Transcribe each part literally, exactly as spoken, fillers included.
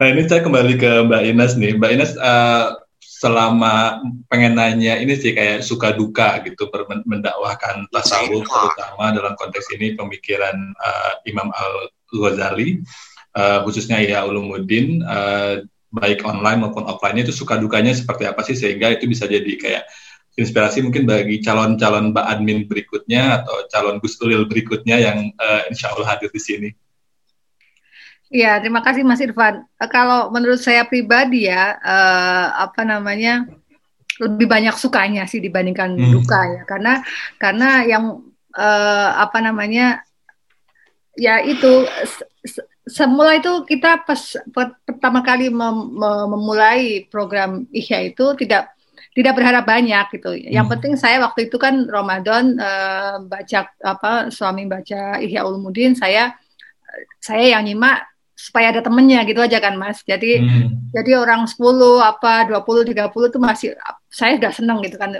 Nah ini saya kembali ke Mbak Inas nih. Mbak Inas uh, selama pengen nanya ini sih kayak suka duka gitu mendakwahkan tasawuf terutama dalam konteks ini pemikiran uh, Imam Al-Ghazali uh, khususnya ya Ulumuddin uh, baik online maupun offline-nya itu suka dukanya seperti apa sih sehingga itu bisa jadi kayak inspirasi mungkin bagi calon-calon Mbak Admin berikutnya atau calon Gus Ulil berikutnya yang uh, insya Allah hadir di sini. Ya, terima kasih Mas Irfan. Kalau menurut saya pribadi ya, eh, apa namanya, lebih banyak sukanya sih dibandingkan hmm. duka ya, karena karena yang eh, apa namanya, ya itu se- semula itu kita pas, pertama kali mem- memulai program Ihya itu tidak tidak berharap banyak gitu. Yang hmm. penting saya waktu itu kan Ramadan eh, baca apa suami baca Ihya Ulumuddin, saya saya yang nyimak supaya ada temennya gitu aja kan Mas. Jadi hmm. jadi orang sepuluh apa dua puluh tiga puluh tuh masih saya udah seneng gitu kan.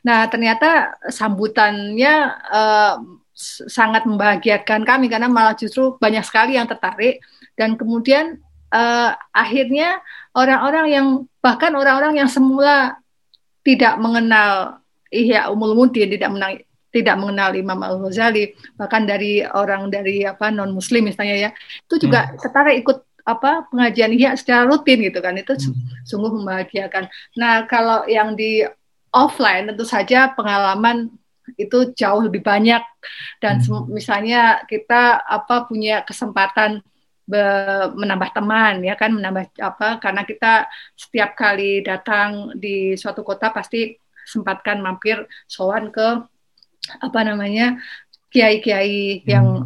Nah, ternyata sambutannya uh, sangat membahagiakan kami karena malah justru banyak sekali yang tertarik dan kemudian uh, akhirnya orang-orang yang bahkan orang-orang yang semula tidak mengenal Ihya Ulumuddin, tidak mengenal tidak mengenal Imam Al-Ghazali, bahkan dari orang dari apa non muslim misalnya ya, itu juga hmm. tertarik ikut apa pengajian Ihya secara rutin gitu kan, itu hmm. sungguh membahagiakan. Nah kalau yang di offline tentu saja pengalaman itu jauh lebih banyak dan hmm. misalnya kita apa punya kesempatan Be- menambah teman ya kan, menambah apa karena kita setiap kali datang di suatu kota pasti sempatkan mampir sowan ke apa namanya kiai-kiai hmm. yang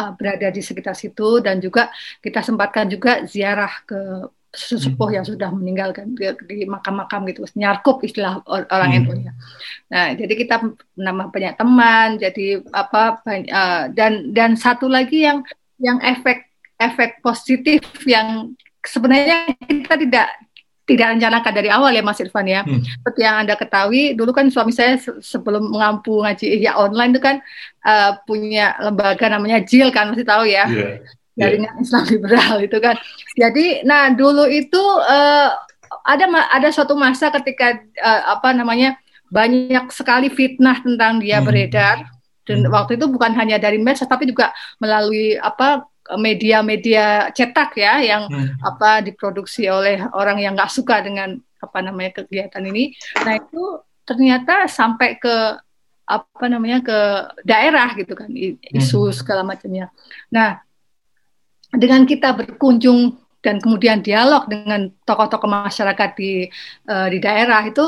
uh, berada di sekitar situ dan juga kita sempatkan juga ziarah ke sesepuh hmm. yang sudah meninggalkan di, di makam-makam gitu, nyarkup istilah or- orang hmm. N U ya. Nah jadi kita menambah banyak teman, jadi apa banyak, uh, dan dan satu lagi yang yang efek efek positif yang sebenarnya kita tidak tidak rencanakan dari awal ya Mas Irfan ya. Hmm. Seperti yang Anda ketahui, dulu kan suami saya sebelum mengampu ngaji Ihya online itu kan uh, punya lembaga namanya J I L kan, masih tahu ya. Yeah. Jaringan yeah. Islam Liberal itu kan. Jadi, nah dulu itu uh, ada ada suatu masa ketika uh, apa namanya banyak sekali fitnah tentang dia hmm. beredar dan hmm. waktu itu bukan hanya dari medsos tapi juga melalui apa media-media cetak ya yang hmm. apa diproduksi oleh orang yang nggak suka dengan apa namanya kegiatan ini. Nah itu ternyata sampai ke apa namanya ke daerah gitu kan, isu hmm. segala macamnya. Nah dengan kita berkunjung dan kemudian dialog dengan tokoh-tokoh masyarakat di uh, di daerah itu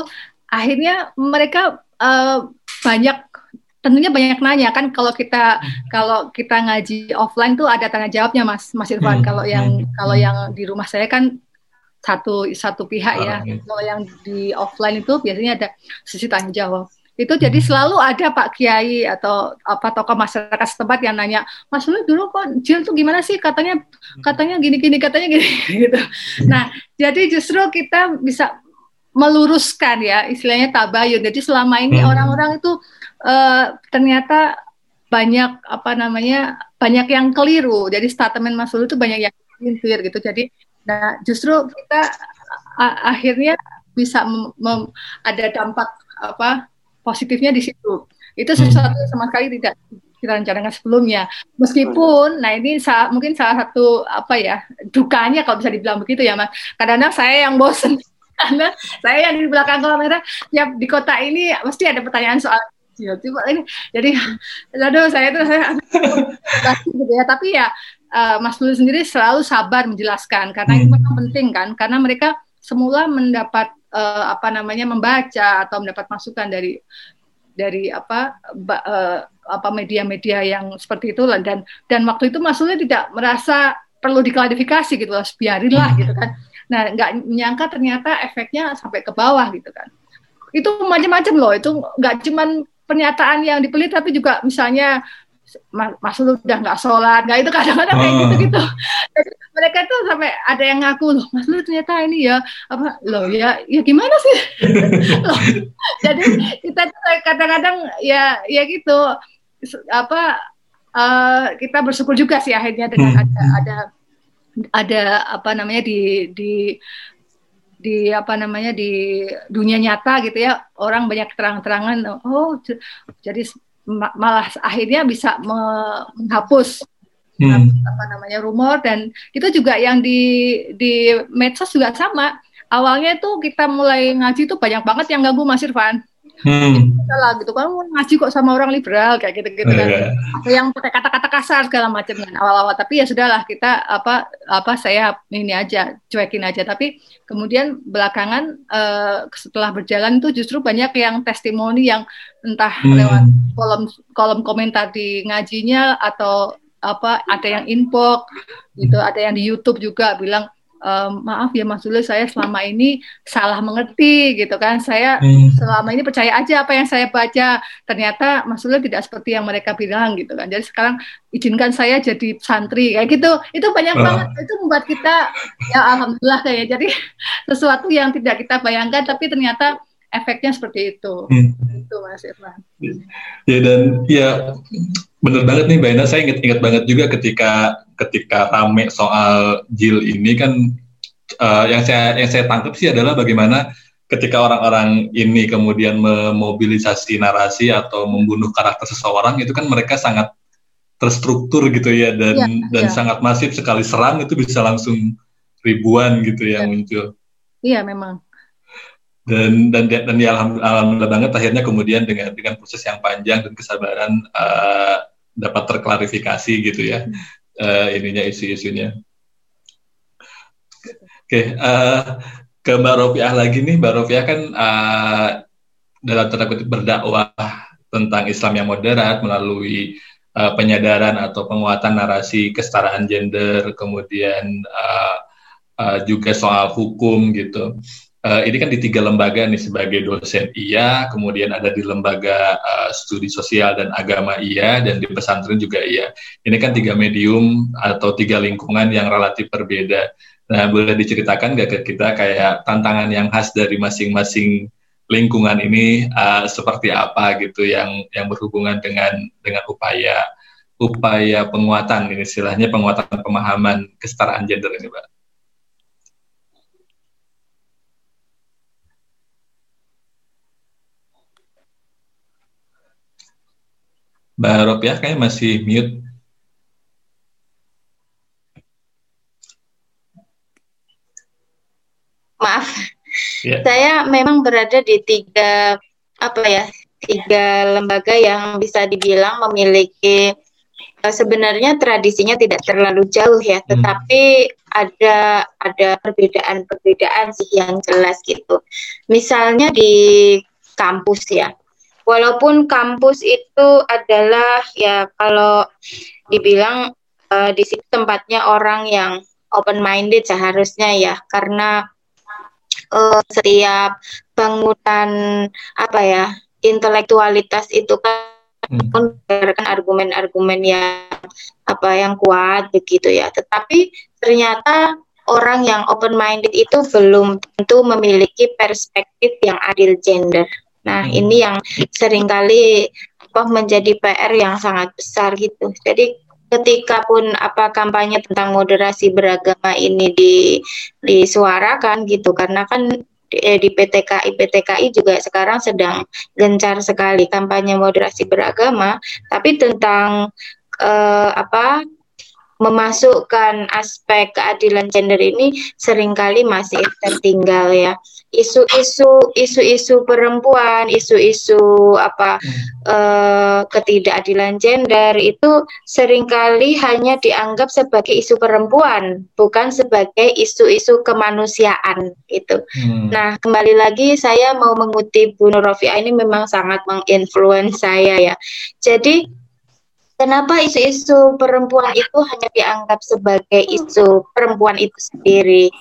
akhirnya mereka uh, banyak tentunya banyak nanya kan, kalau kita kalau kita ngaji offline tuh ada tanya jawabnya Mas Mas Irfan. hmm. Kalau yang kalau yang di rumah saya kan satu satu pihak ya. hmm. Kalau yang di offline itu biasanya ada sesi tanya jawab itu, jadi selalu ada Pak Kiai atau apa tokoh masyarakat setempat yang nanya, Mas Lulu dulu kok J I L tuh gimana sih, katanya katanya gini gini katanya gini gitu. Nah jadi justru kita bisa meluruskan ya istilahnya tabayun. Jadi selama ini hmm. orang-orang itu Uh, ternyata banyak apa namanya banyak yang keliru. Jadi statement Mas Lulu itu banyak yang keliru gitu. Jadi nah justru kita a- akhirnya bisa mem- mem- ada dampak apa positifnya di situ. Itu sesuatu yang sama sekali tidak kita rencanakan sebelumnya. Meskipun nah ini salah, mungkin salah satu apa ya dukanya kalau bisa dibilang begitu ya Mas. Kadang-kadang saya yang bosen karena saya yang di belakang kamera ya, di kota ini pasti ada pertanyaan soal ya, tiba ini jadi aduh saya itu saya gitu ya, tapi ya uh, Mas Lulu sendiri selalu sabar menjelaskan karena hmm. itu memang penting kan, karena mereka semula mendapat uh, apa namanya membaca atau mendapat masukan dari dari apa ba, uh, apa media-media yang seperti itu dan dan waktu itu Mas Lulu tidak merasa perlu diklarifikasi gitu loh, biarinlah hmm. gitu kan. Nah, enggak menyangka ternyata efeknya sampai ke bawah gitu kan. Itu macam-macam loh, itu enggak cuman pernyataan yang dipelit tapi juga misalnya Mas Lulu udah nggak sholat, nggak itu kadang-kadang kayak oh. gitu-gitu. Jadi mereka tuh sampai ada yang ngaku loh, Mas Lulu ternyata ini ya apa loh ya ya gimana sih? Loh, jadi kita tuh kadang-kadang ya ya gitu apa uh, kita bersyukur juga sih akhirnya dengan hmm. ada ada ada apa namanya di di di apa namanya di dunia nyata gitu ya, orang banyak terang-terangan, oh jadi malah akhirnya bisa menghapus hmm. apa namanya rumor. Dan itu juga yang di di medsos juga sama. Awalnya tuh kita mulai ngaji tuh banyak banget yang ganggu Mas Irfan. Hmm. Salah gitu, kamu ngaji kok sama orang liberal kayak gitu-gitu kan. Yeah. Atau yang pakai kata-kata kasar segala macam kan awal-awal, tapi ya sudahlah kita apa apa saya ini aja cuekin aja. Tapi kemudian belakangan uh, setelah berjalan itu justru banyak yang testimoni yang entah hmm. lewat kolom kolom komentar di ngajinya atau apa, ada yang inbox gitu, ada yang di YouTube juga bilang Um, maaf ya Mas Ulil, saya selama ini salah mengerti gitu kan, saya hmm. selama ini percaya aja apa yang saya baca, ternyata Mas Ulil tidak seperti yang mereka bilang gitu kan, jadi sekarang izinkan saya jadi santri kayak gitu. Itu banyak oh. banget, itu membuat kita ya alhamdulillah kayak jadi sesuatu yang tidak kita bayangkan tapi ternyata efeknya seperti itu hmm. itu Mas Irfan ya. Dan ya bener banget nih Mbak Ina, saya ingat-ingat banget juga ketika ketika rame soal J I L ini kan, uh, yang saya yang saya tangkap sih adalah bagaimana ketika orang-orang ini kemudian memobilisasi narasi atau membunuh karakter seseorang, itu kan mereka sangat terstruktur gitu ya, dan ya, dan ya. sangat masif, sekali serang itu bisa langsung ribuan gitu ya, ya. muncul. Iya memang. Dan dan dan ya, alhamdulillah banget akhirnya kemudian dengan dengan proses yang panjang dan kesabaran uh, dapat terklarifikasi gitu ya. Hmm. Uh, ininya isu-isunya. Oke, okay, uh, ke Mbak Rofiah lagi nih. Mbak Rofiah kan uh, dalam tanda kutip berdakwah tentang Islam yang moderat melalui uh, penyadaran atau penguatan narasi kesetaraan gender, kemudian uh, uh, juga soal hukum gitu. Uh, ini kan di tiga lembaga nih, sebagai dosen I A, kemudian ada di lembaga uh, studi sosial dan agama I A, dan di pesantren juga I A. Ini kan tiga medium atau tiga lingkungan yang relatif berbeda. Nah, boleh diceritakan nggak ke kita kayak tantangan yang khas dari masing-masing lingkungan ini uh, seperti apa gitu, yang yang berhubungan dengan dengan upaya upaya penguatan ini, istilahnya penguatan pemahaman kesetaraan gender ini, Pak. Mbak Rofiah kayaknya masih mute. Maaf, yeah. Saya memang berada di tiga apa ya, tiga lembaga yang bisa dibilang memiliki sebenarnya tradisinya tidak terlalu jauh ya, hmm. tetapi ada ada perbedaan-perbedaan sih yang jelas gitu. Misalnya di kampus ya. Walaupun kampus itu adalah ya kalau dibilang uh, di situ tempatnya orang yang open minded seharusnya ya, karena uh, setiap bangunan apa ya intelektualitas itu kan menggunakan hmm. argumen-argumen yang apa yang kuat begitu ya. Tetapi ternyata orang yang open minded itu belum tentu memiliki perspektif yang adil gender. Nah, ini yang seringkali apa menjadi P R yang sangat besar gitu. Jadi ketika pun apa kampanye tentang moderasi beragama ini di disuarakan gitu, karena kan eh, di P T K I juga sekarang sedang gencar sekali kampanye moderasi beragama, tapi tentang eh, apa memasukkan aspek keadilan gender ini seringkali masih tertinggal ya. Isu-isu isu-isu perempuan, isu-isu apa eh, ketidakadilan gender itu seringkali hanya dianggap sebagai isu perempuan, bukan sebagai isu-isu kemanusiaan gitu. Hmm. Nah, kembali lagi saya mau mengutip Bu Nur Rofiah, ini memang sangat menginfluence saya ya. Jadi kenapa isu-isu perempuan itu hanya dianggap sebagai isu perempuan itu sendiri?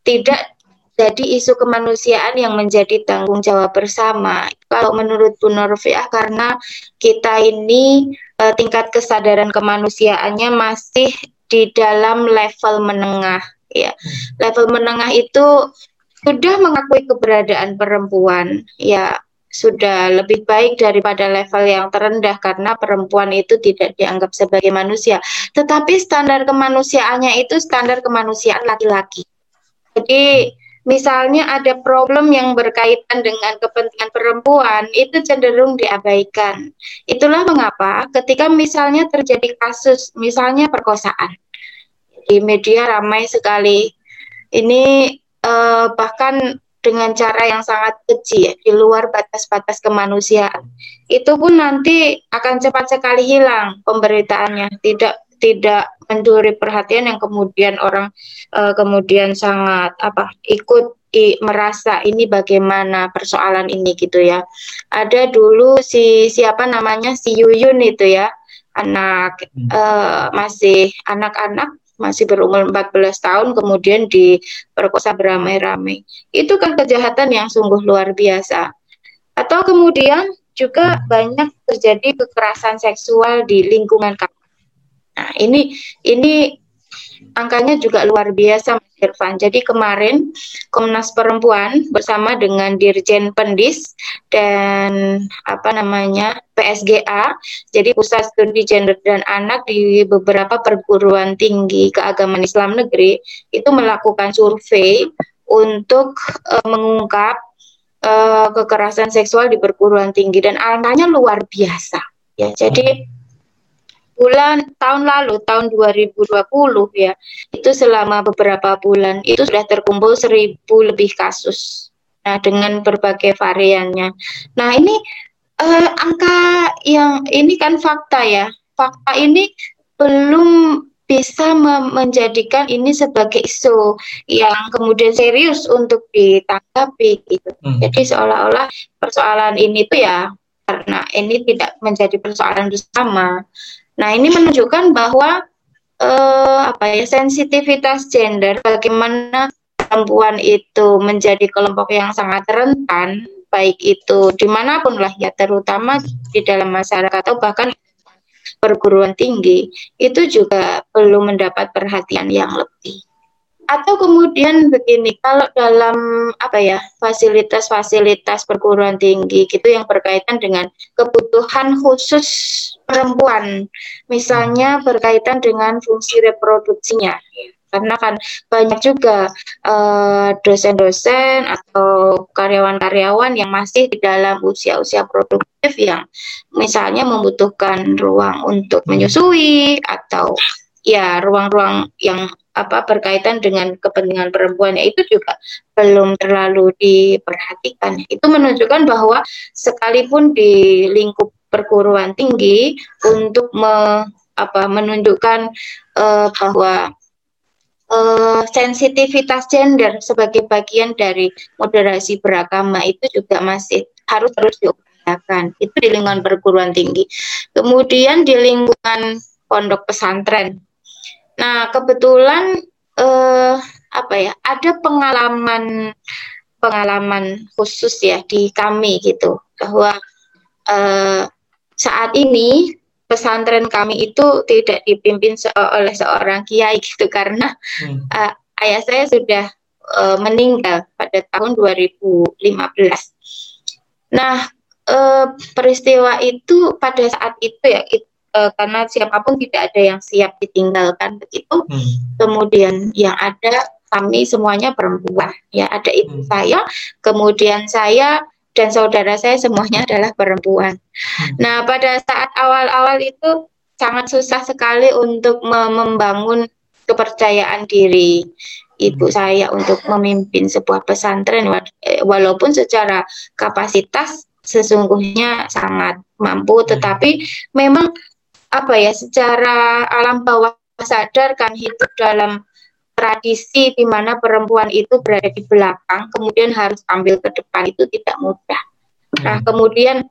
Tidak jadi isu kemanusiaan yang menjadi tanggung jawab bersama. Kalau menurut Bu Nur Rofiah, karena kita ini eh, tingkat kesadaran kemanusiaannya masih di dalam level menengah, ya. Level menengah itu sudah mengakui keberadaan perempuan, ya. sudah lebih baik daripada level yang terendah karena perempuan itu tidak dianggap sebagai manusia. Tetapi standar kemanusiaannya itu standar kemanusiaan laki-laki. Jadi misalnya ada problem yang berkaitan dengan kepentingan perempuan itu cenderung diabaikan. Itulah mengapa ketika misalnya terjadi kasus misalnya perkosaan. Di media ramai sekali. Ini eh, bahkan dengan cara yang sangat keji ya, di luar batas-batas kemanusiaan. Itu pun nanti akan cepat sekali hilang pemberitaannya, tidak tidak mencuri perhatian yang kemudian orang uh, kemudian sangat apa ikut i, merasa ini bagaimana persoalan ini gitu ya. Ada dulu si siapa namanya si Yuyun itu ya, anak hmm. uh, masih anak-anak masih berumur empat belas tahun kemudian diperkosa beramai-ramai. Itu kan kejahatan yang sungguh luar biasa. Atau kemudian juga banyak terjadi kekerasan seksual di lingkungan kampus. Nah, ini ini angkanya juga luar biasa Mas Irfan. Jadi kemarin Komnas Perempuan bersama dengan Dirjen Pendis dan apa namanya P S G A, jadi Pusat Studi Gender dan Anak di beberapa perguruan tinggi keagamaan Islam negeri itu melakukan survei untuk e, mengungkap e, kekerasan seksual di perguruan tinggi dan angkanya luar biasa. Ya, jadi bulan tahun lalu tahun dua ribu dua puluh ya, itu selama beberapa bulan itu sudah terkumpul seribu lebih kasus. Nah, dengan berbagai variannya. Nah, ini eh, angka yang ini kan fakta ya. Fakta ini belum bisa mem- menjadikan ini sebagai isu yang kemudian serius untuk ditanggapi gitu. Hmm. Jadi seolah-olah persoalan ini tuh ya karena ini tidak menjadi persoalan bersama. Nah, ini menunjukkan bahwa eh, apa ya sensitivitas gender, bagaimana perempuan itu menjadi kelompok yang sangat rentan, baik itu dimanapun lah ya, terutama di dalam masyarakat atau bahkan perguruan tinggi, itu juga belum mendapat perhatian yang lebih. Atau kemudian begini, kalau dalam apa ya fasilitas-fasilitas perguruan tinggi gitu yang berkaitan dengan kebutuhan khusus perempuan, misalnya berkaitan dengan fungsi reproduksinya, karena kan banyak juga uh, dosen-dosen atau karyawan-karyawan yang masih di dalam usia-usia produktif yang misalnya membutuhkan ruang untuk menyusui atau ya ruang-ruang yang apa berkaitan dengan kepentingan perempuan ya, itu juga belum terlalu diperhatikan. Itu menunjukkan bahwa sekalipun di lingkup perguruan tinggi untuk me, apa, menunjukkan uh, bahwa uh, sensitivitas gender sebagai bagian dari moderasi beragama itu juga masih harus terus diupayakan. Itu di lingkungan perguruan tinggi. Kemudian di lingkungan pondok pesantren. Nah, kebetulan eh, apa ya ada pengalaman pengalaman khusus ya di kami gitu bahwa eh, saat ini pesantren kami itu tidak dipimpin se- oleh seorang kiai gitu karena hmm. eh, ayah saya sudah eh, meninggal pada tahun dua ribu lima belas. Nah, eh, peristiwa itu pada saat itu ya itu E, karena siapapun tidak ada yang siap ditinggalkan begitu. Hmm. Kemudian yang ada kami semuanya perempuan. Ya, ada ibu hmm. saya, kemudian saya dan saudara saya semuanya adalah perempuan. Hmm. Nah, pada saat awal-awal itu sangat susah sekali untuk membangun kepercayaan diri ibu hmm. saya untuk memimpin sebuah pesantren walaupun secara kapasitas sesungguhnya sangat mampu, tetapi memang apa ya secara alam bawah sadar kan hidup dalam tradisi di mana perempuan itu berada di belakang kemudian harus ambil ke depan itu tidak mudah. Nah, kemudian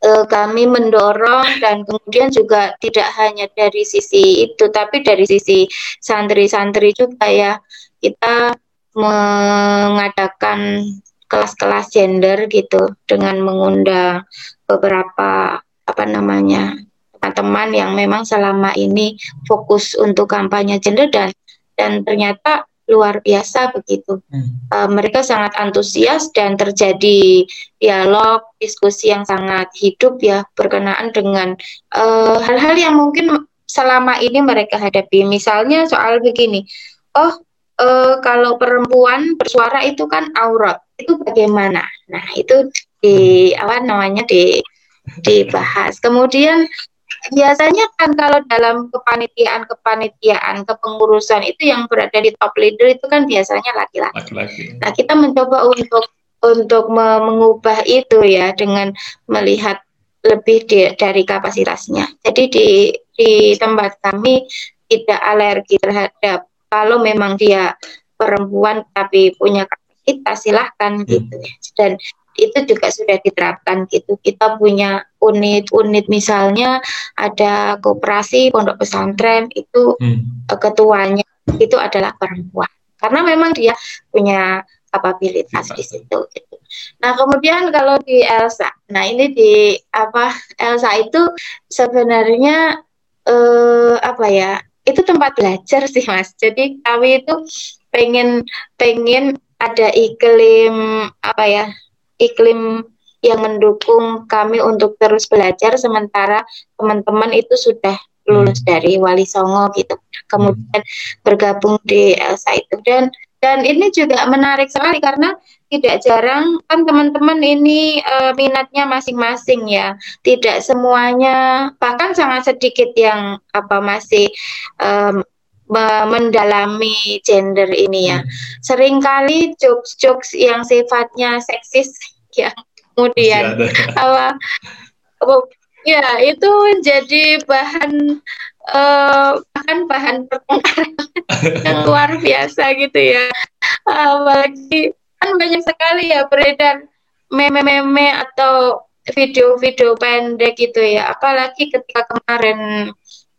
eh, kami mendorong dan kemudian juga tidak hanya dari sisi itu tapi dari sisi santri-santri juga ya kita mengadakan kelas-kelas gender gitu dengan mengundang beberapa apa namanya teman-teman yang memang selama ini fokus untuk kampanye gender dan dan ternyata luar biasa begitu. Hmm. E, mereka sangat antusias dan terjadi dialog, diskusi yang sangat hidup ya berkenaan dengan e, hal-hal yang mungkin selama ini mereka hadapi. Misalnya soal begini, oh e, kalau perempuan bersuara itu kan aurat, itu bagaimana? Nah itu di apa namanya di dibahas. Kemudian biasanya kan kalau dalam kepanitiaan-kepanitiaan, kepengurusan itu yang berada di top leader itu kan biasanya laki-laki. laki-laki. Nah, kita mencoba untuk untuk mengubah itu ya dengan melihat lebih di, dari kapasitasnya. Jadi di di tempat kami tidak alergi terhadap kalau memang dia perempuan tapi punya kapasitas silahkan hmm. gitu ya. Dan itu juga sudah diterapkan gitu. Kita punya unit-unit misalnya ada koperasi pondok pesantren itu hmm. ketuanya itu adalah perempuan karena memang dia punya kapabilitas di situ gitu. Nah kemudian kalau di Elsa, nah ini di apa Elsa itu sebenarnya eh, apa ya itu tempat belajar sih Mas. Jadi kami itu pengen pengen ada iklim apa ya iklim yang mendukung kami untuk terus belajar sementara teman-teman itu sudah lulus dari Wali Songo gitu. Kemudian bergabung di Elsa itu dan dan ini juga menarik sekali karena tidak jarang kan teman-teman ini e, minatnya masing-masing ya. Tidak semuanya bahkan sangat sedikit yang apa masih e, mendalami gender ini ya. Seringkali jokes-jokes yang sifatnya seksis yang kemudian apa ya itu jadi bahan uh, bahan bahan pertengkaran yang luar biasa gitu ya. Apalagi kan banyak sekali ya beredar meme-meme atau video-video pendek gitu ya. Apalagi ketika kemarin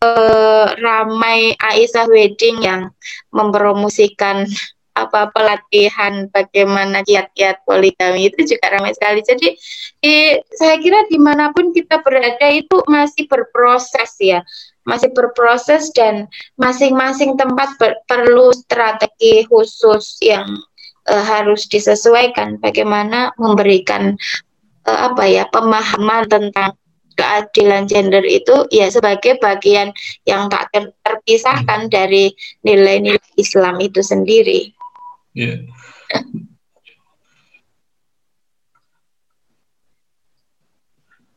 Uh, ramai Aisha Wedding yang mempromosikan apa pelatihan bagaimana kiat-kiat poligami itu juga ramai sekali. Jadi eh, saya kira dimanapun kita berada itu masih berproses ya, masih berproses dan masing-masing tempat ber- perlu strategi khusus yang eh, harus disesuaikan. Bagaimana memberikan eh, apa ya pemahaman tentang keadilan gender itu ya sebagai bagian yang tak ter- terpisahkan hmm. dari nilai-nilai Islam itu sendiri. Yeah.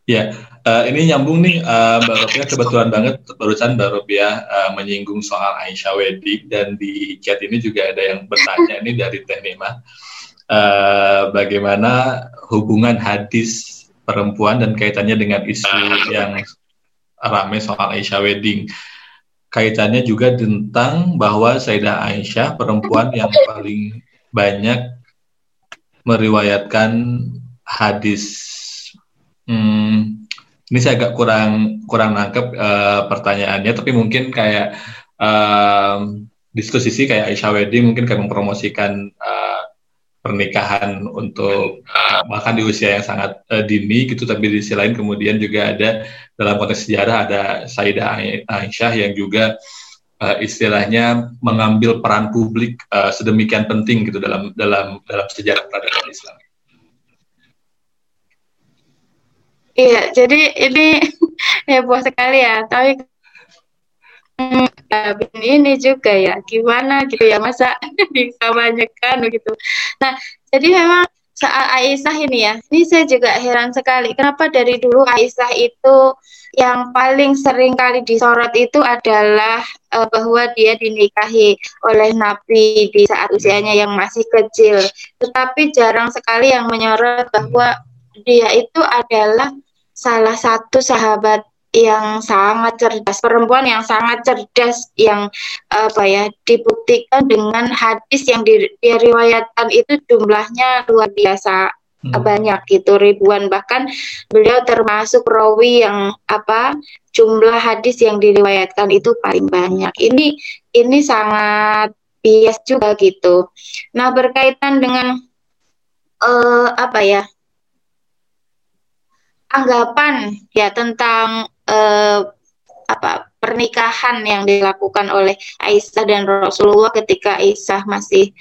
Ya, uh, ini nyambung nih uh, Mbak Rofiah, kebetulan banget barusan Mbak Rofiah uh, menyinggung soal Aisyah Wedding dan di chat ini juga ada yang bertanya ini dari Teh Nema, uh, bagaimana hubungan hadis perempuan dan kaitannya dengan isu yang ramai soal Aisyah Wedding. Kaitannya juga tentang bahwa Sayyidah Aisyah perempuan yang paling banyak meriwayatkan hadis. Hmm, ini saya agak kurang kurang nangkep uh, pertanyaannya, tapi mungkin kayak uh, di satu sisi kayak Aisyah Wedding mungkin kayak mempromosikan uh, pernikahan untuk uh, bahkan di usia yang sangat uh, dini gitu, tapi di sisi lain kemudian juga ada dalam konteks sejarah ada Sayyidah Aisyah yang juga uh, istilahnya mengambil peran publik uh, sedemikian penting gitu dalam dalam dalam sejarah peradaban Islam. Iya, jadi ini heboh sekali ya, tapi ini juga ya gimana gitu ya masa bisa banyak kan gitu. Nah jadi memang soal Aisyah ini ya ini saya juga heran sekali kenapa dari dulu Aisyah itu yang paling sering kali disorot itu adalah uh, bahwa dia dinikahi oleh Nabi di saat usianya yang masih kecil, tetapi jarang sekali yang menyorot bahwa dia itu adalah salah satu sahabat yang sangat cerdas, perempuan yang sangat cerdas yang apa ya dibuktikan dengan hadis yang diriwayatkan itu jumlahnya luar biasa hmm. banyak gitu, ribuan, bahkan beliau termasuk rawi yang apa jumlah hadis yang diriwayatkan itu paling banyak. Ini ini sangat bias juga gitu. Nah berkaitan dengan uh, apa ya anggapan ya tentang Eh, apa pernikahan yang dilakukan oleh Aisyah dan Rasulullah ketika Aisyah masih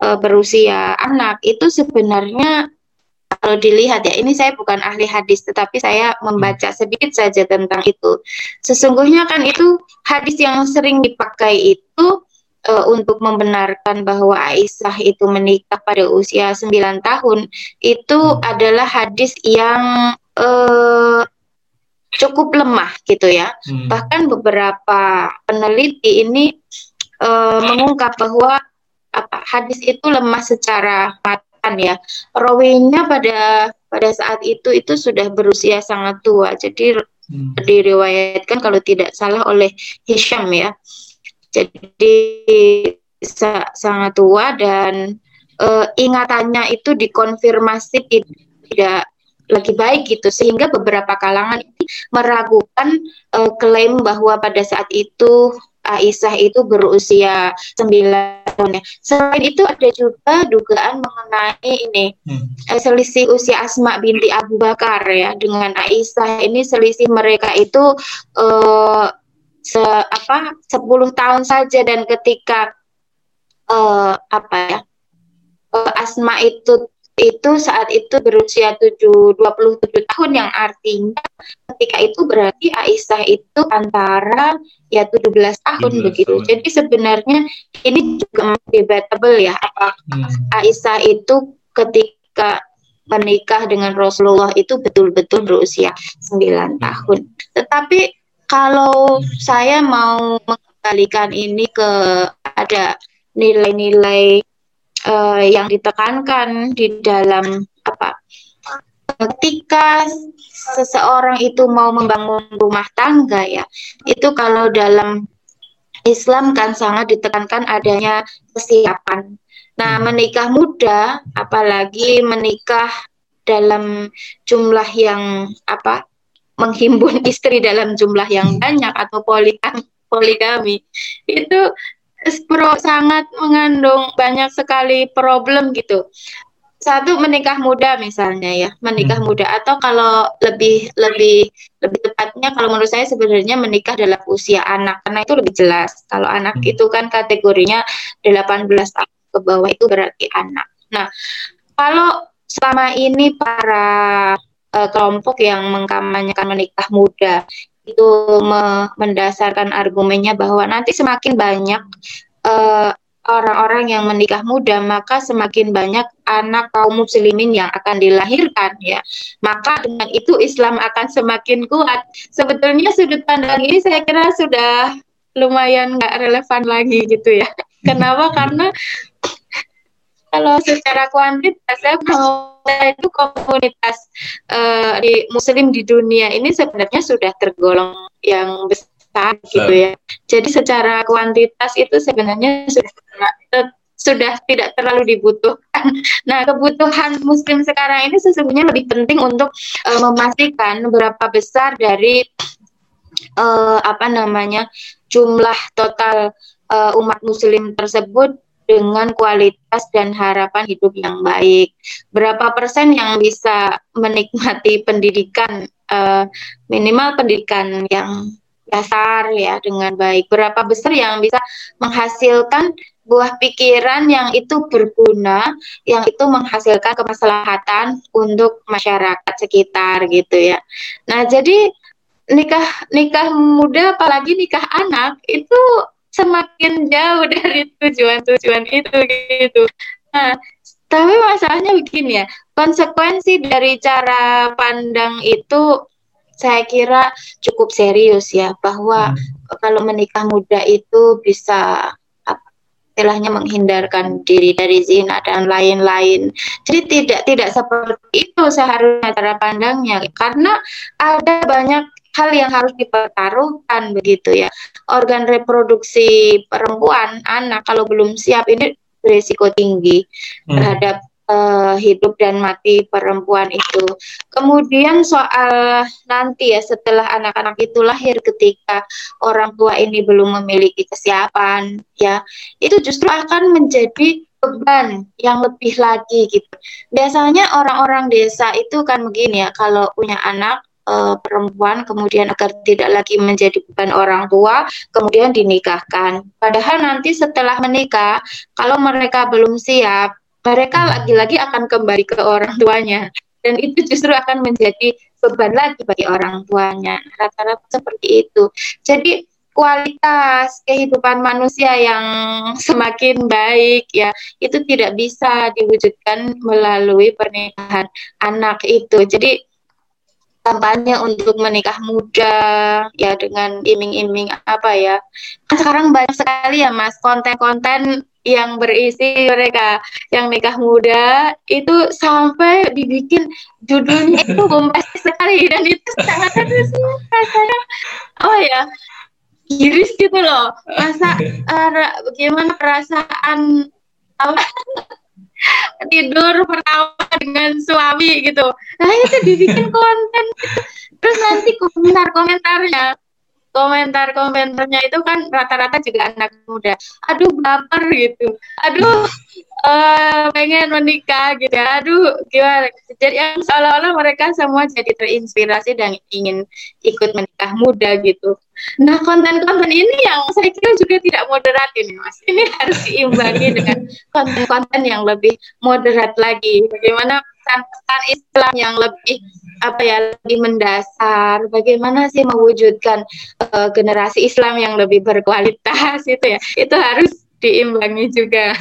e, berusia anak, itu sebenarnya kalau dilihat ya, ini saya bukan ahli hadis, tetapi saya membaca sedikit saja tentang itu. Sesungguhnya kan itu hadis yang sering dipakai itu e, untuk membenarkan bahwa Aisyah itu menikah pada usia sembilan tahun, itu adalah hadis yang e, cukup lemah gitu ya. Hmm. Bahkan beberapa peneliti ini e, mengungkap bahwa apa, hadis itu lemah secara matan ya. Rawinya pada pada saat itu itu sudah berusia sangat tua. Jadi hmm. diriwayatkan kalau tidak salah oleh Hisham ya. Jadi sa- sangat tua dan e, ingatannya itu dikonfirmasi tidak lagi baik gitu, sehingga beberapa kalangan ini meragukan uh, klaim bahwa pada saat itu Aisyah itu berusia sembilan tahun. Selain itu ada juga dugaan mengenai ini hmm. uh, selisih usia Asma binti Abu Bakar ya dengan Aisyah. Ini selisih mereka itu uh, se apa sepuluh tahun saja, dan ketika uh, apa ya uh, Asma itu itu saat itu berusia tujuh, dua puluh tujuh tahun, yang artinya ketika itu berarti Aisyah itu antara ya tujuh belas tahun begitu. Tahun. Jadi sebenarnya ini juga debatable ya, apakah hmm. Aisyah itu ketika menikah dengan Rasulullah itu betul-betul berusia sembilan tahun. Tetapi kalau saya mau mengembalikan ini ke ada nilai-nilai Uh, yang ditekankan di dalam apa, ketika seseorang itu mau membangun rumah tangga ya, itu kalau dalam Islam kan sangat ditekankan adanya kesiapan. Nah, menikah muda, apalagi menikah dalam jumlah yang apa, menghimpun istri dalam jumlah yang banyak atau poligami, itu Pro, sangat mengandung banyak sekali problem gitu. Satu, menikah muda misalnya ya, menikah hmm. muda, atau kalau lebih lebih lebih tepatnya kalau menurut saya sebenarnya menikah dalam usia anak, karena itu lebih jelas. Kalau anak hmm. itu kan kategorinya delapan belas tahun ke bawah, itu berarti anak. Nah, kalau selama ini para uh, kelompok yang mengkampanyekan menikah muda itu me- mendasarkan argumennya bahwa nanti semakin banyak uh, orang-orang yang menikah muda, maka semakin banyak anak kaum muslimin yang akan dilahirkan ya, maka dengan itu Islam akan semakin kuat. Sebetulnya sudut pandang ini saya kira sudah lumayan nggak relevan lagi gitu ya. Kenapa? Karena kalau secara kuantitas saya mau itu komunitas uh, di Muslim di dunia ini sebenarnya sudah tergolong yang besar gitu ya. Jadi secara kuantitas itu sebenarnya sudah sudah tidak terlalu dibutuhkan. Nah, kebutuhan Muslim sekarang ini sesungguhnya lebih penting untuk uh, memastikan berapa besar dari uh, apa namanya jumlah total uh, umat Muslim tersebut dengan kualitas dan harapan hidup yang baik. Berapa persen yang bisa menikmati pendidikan, uh, minimal pendidikan yang dasar ya dengan baik. Berapa besar yang bisa menghasilkan buah pikiran yang itu berguna, yang itu menghasilkan kemaslahatan untuk masyarakat sekitar gitu ya. Nah, jadi nikah nikah muda apalagi nikah anak itu semakin jauh dari tujuan-tujuan itu gitu. Nah, tapi masalahnya begini ya, konsekuensi dari cara pandang itu saya kira cukup serius ya, bahwa hmm. kalau menikah muda itu bisa istilahnya menghindarkan diri dari zina dan lain-lain. Jadi tidak tidak seperti itu seharusnya cara pandangnya, karena ada banyak hal yang harus dipertaruhkan begitu ya. Organ reproduksi perempuan, anak kalau belum siap ini berisiko tinggi hmm. terhadap uh, hidup dan mati perempuan itu. Kemudian soal nanti ya setelah anak-anak itu lahir, ketika orang tua ini belum memiliki kesiapan ya, itu justru akan menjadi beban yang lebih lagi gitu. Biasanya orang-orang desa itu kan begini ya, kalau punya anak uh, perempuan, kemudian agar tidak lagi menjadi beban orang tua, kemudian dinikahkan. Padahal nanti setelah menikah, kalau mereka belum siap, mereka lagi-lagi akan kembali ke orang tuanya. Dan itu justru akan menjadi beban lagi bagi orang tuanya. Rata-rata seperti itu. Jadi kualitas kehidupan manusia yang semakin baik ya itu tidak bisa diwujudkan melalui pernikahan anak itu. Jadi kampanye untuk menikah muda ya dengan iming-iming apa ya. Kan sekarang banyak sekali ya Mas konten-konten yang berisi mereka yang nikah muda itu sampai dibikin judulnya itu bombastis sekali dan itu sangat rasanya oh ya giris gitu loh, masa uh, bagaimana perasaan awal tidur pertama dengan suami gitu, nah itu dibikin konten, terus nanti komentar-komentarnya, komentar-komentarnya itu kan rata-rata juga anak muda, aduh baper gitu, aduh uh, pengen menikah gitu, aduh gimana, jadi yang seolah-olah mereka semua jadi terinspirasi dan ingin ikut menikah muda gitu. Nah konten-konten ini yang saya kira juga tidak moderat ini Mas. Ini harus diimbangi dengan konten-konten yang lebih moderat lagi. Bagaimana pesan-pesan Islam yang lebih apa ya lebih mendasar. Bagaimana sih mewujudkan uh, generasi Islam yang lebih berkualitas itu ya. Itu harus diimbangi juga.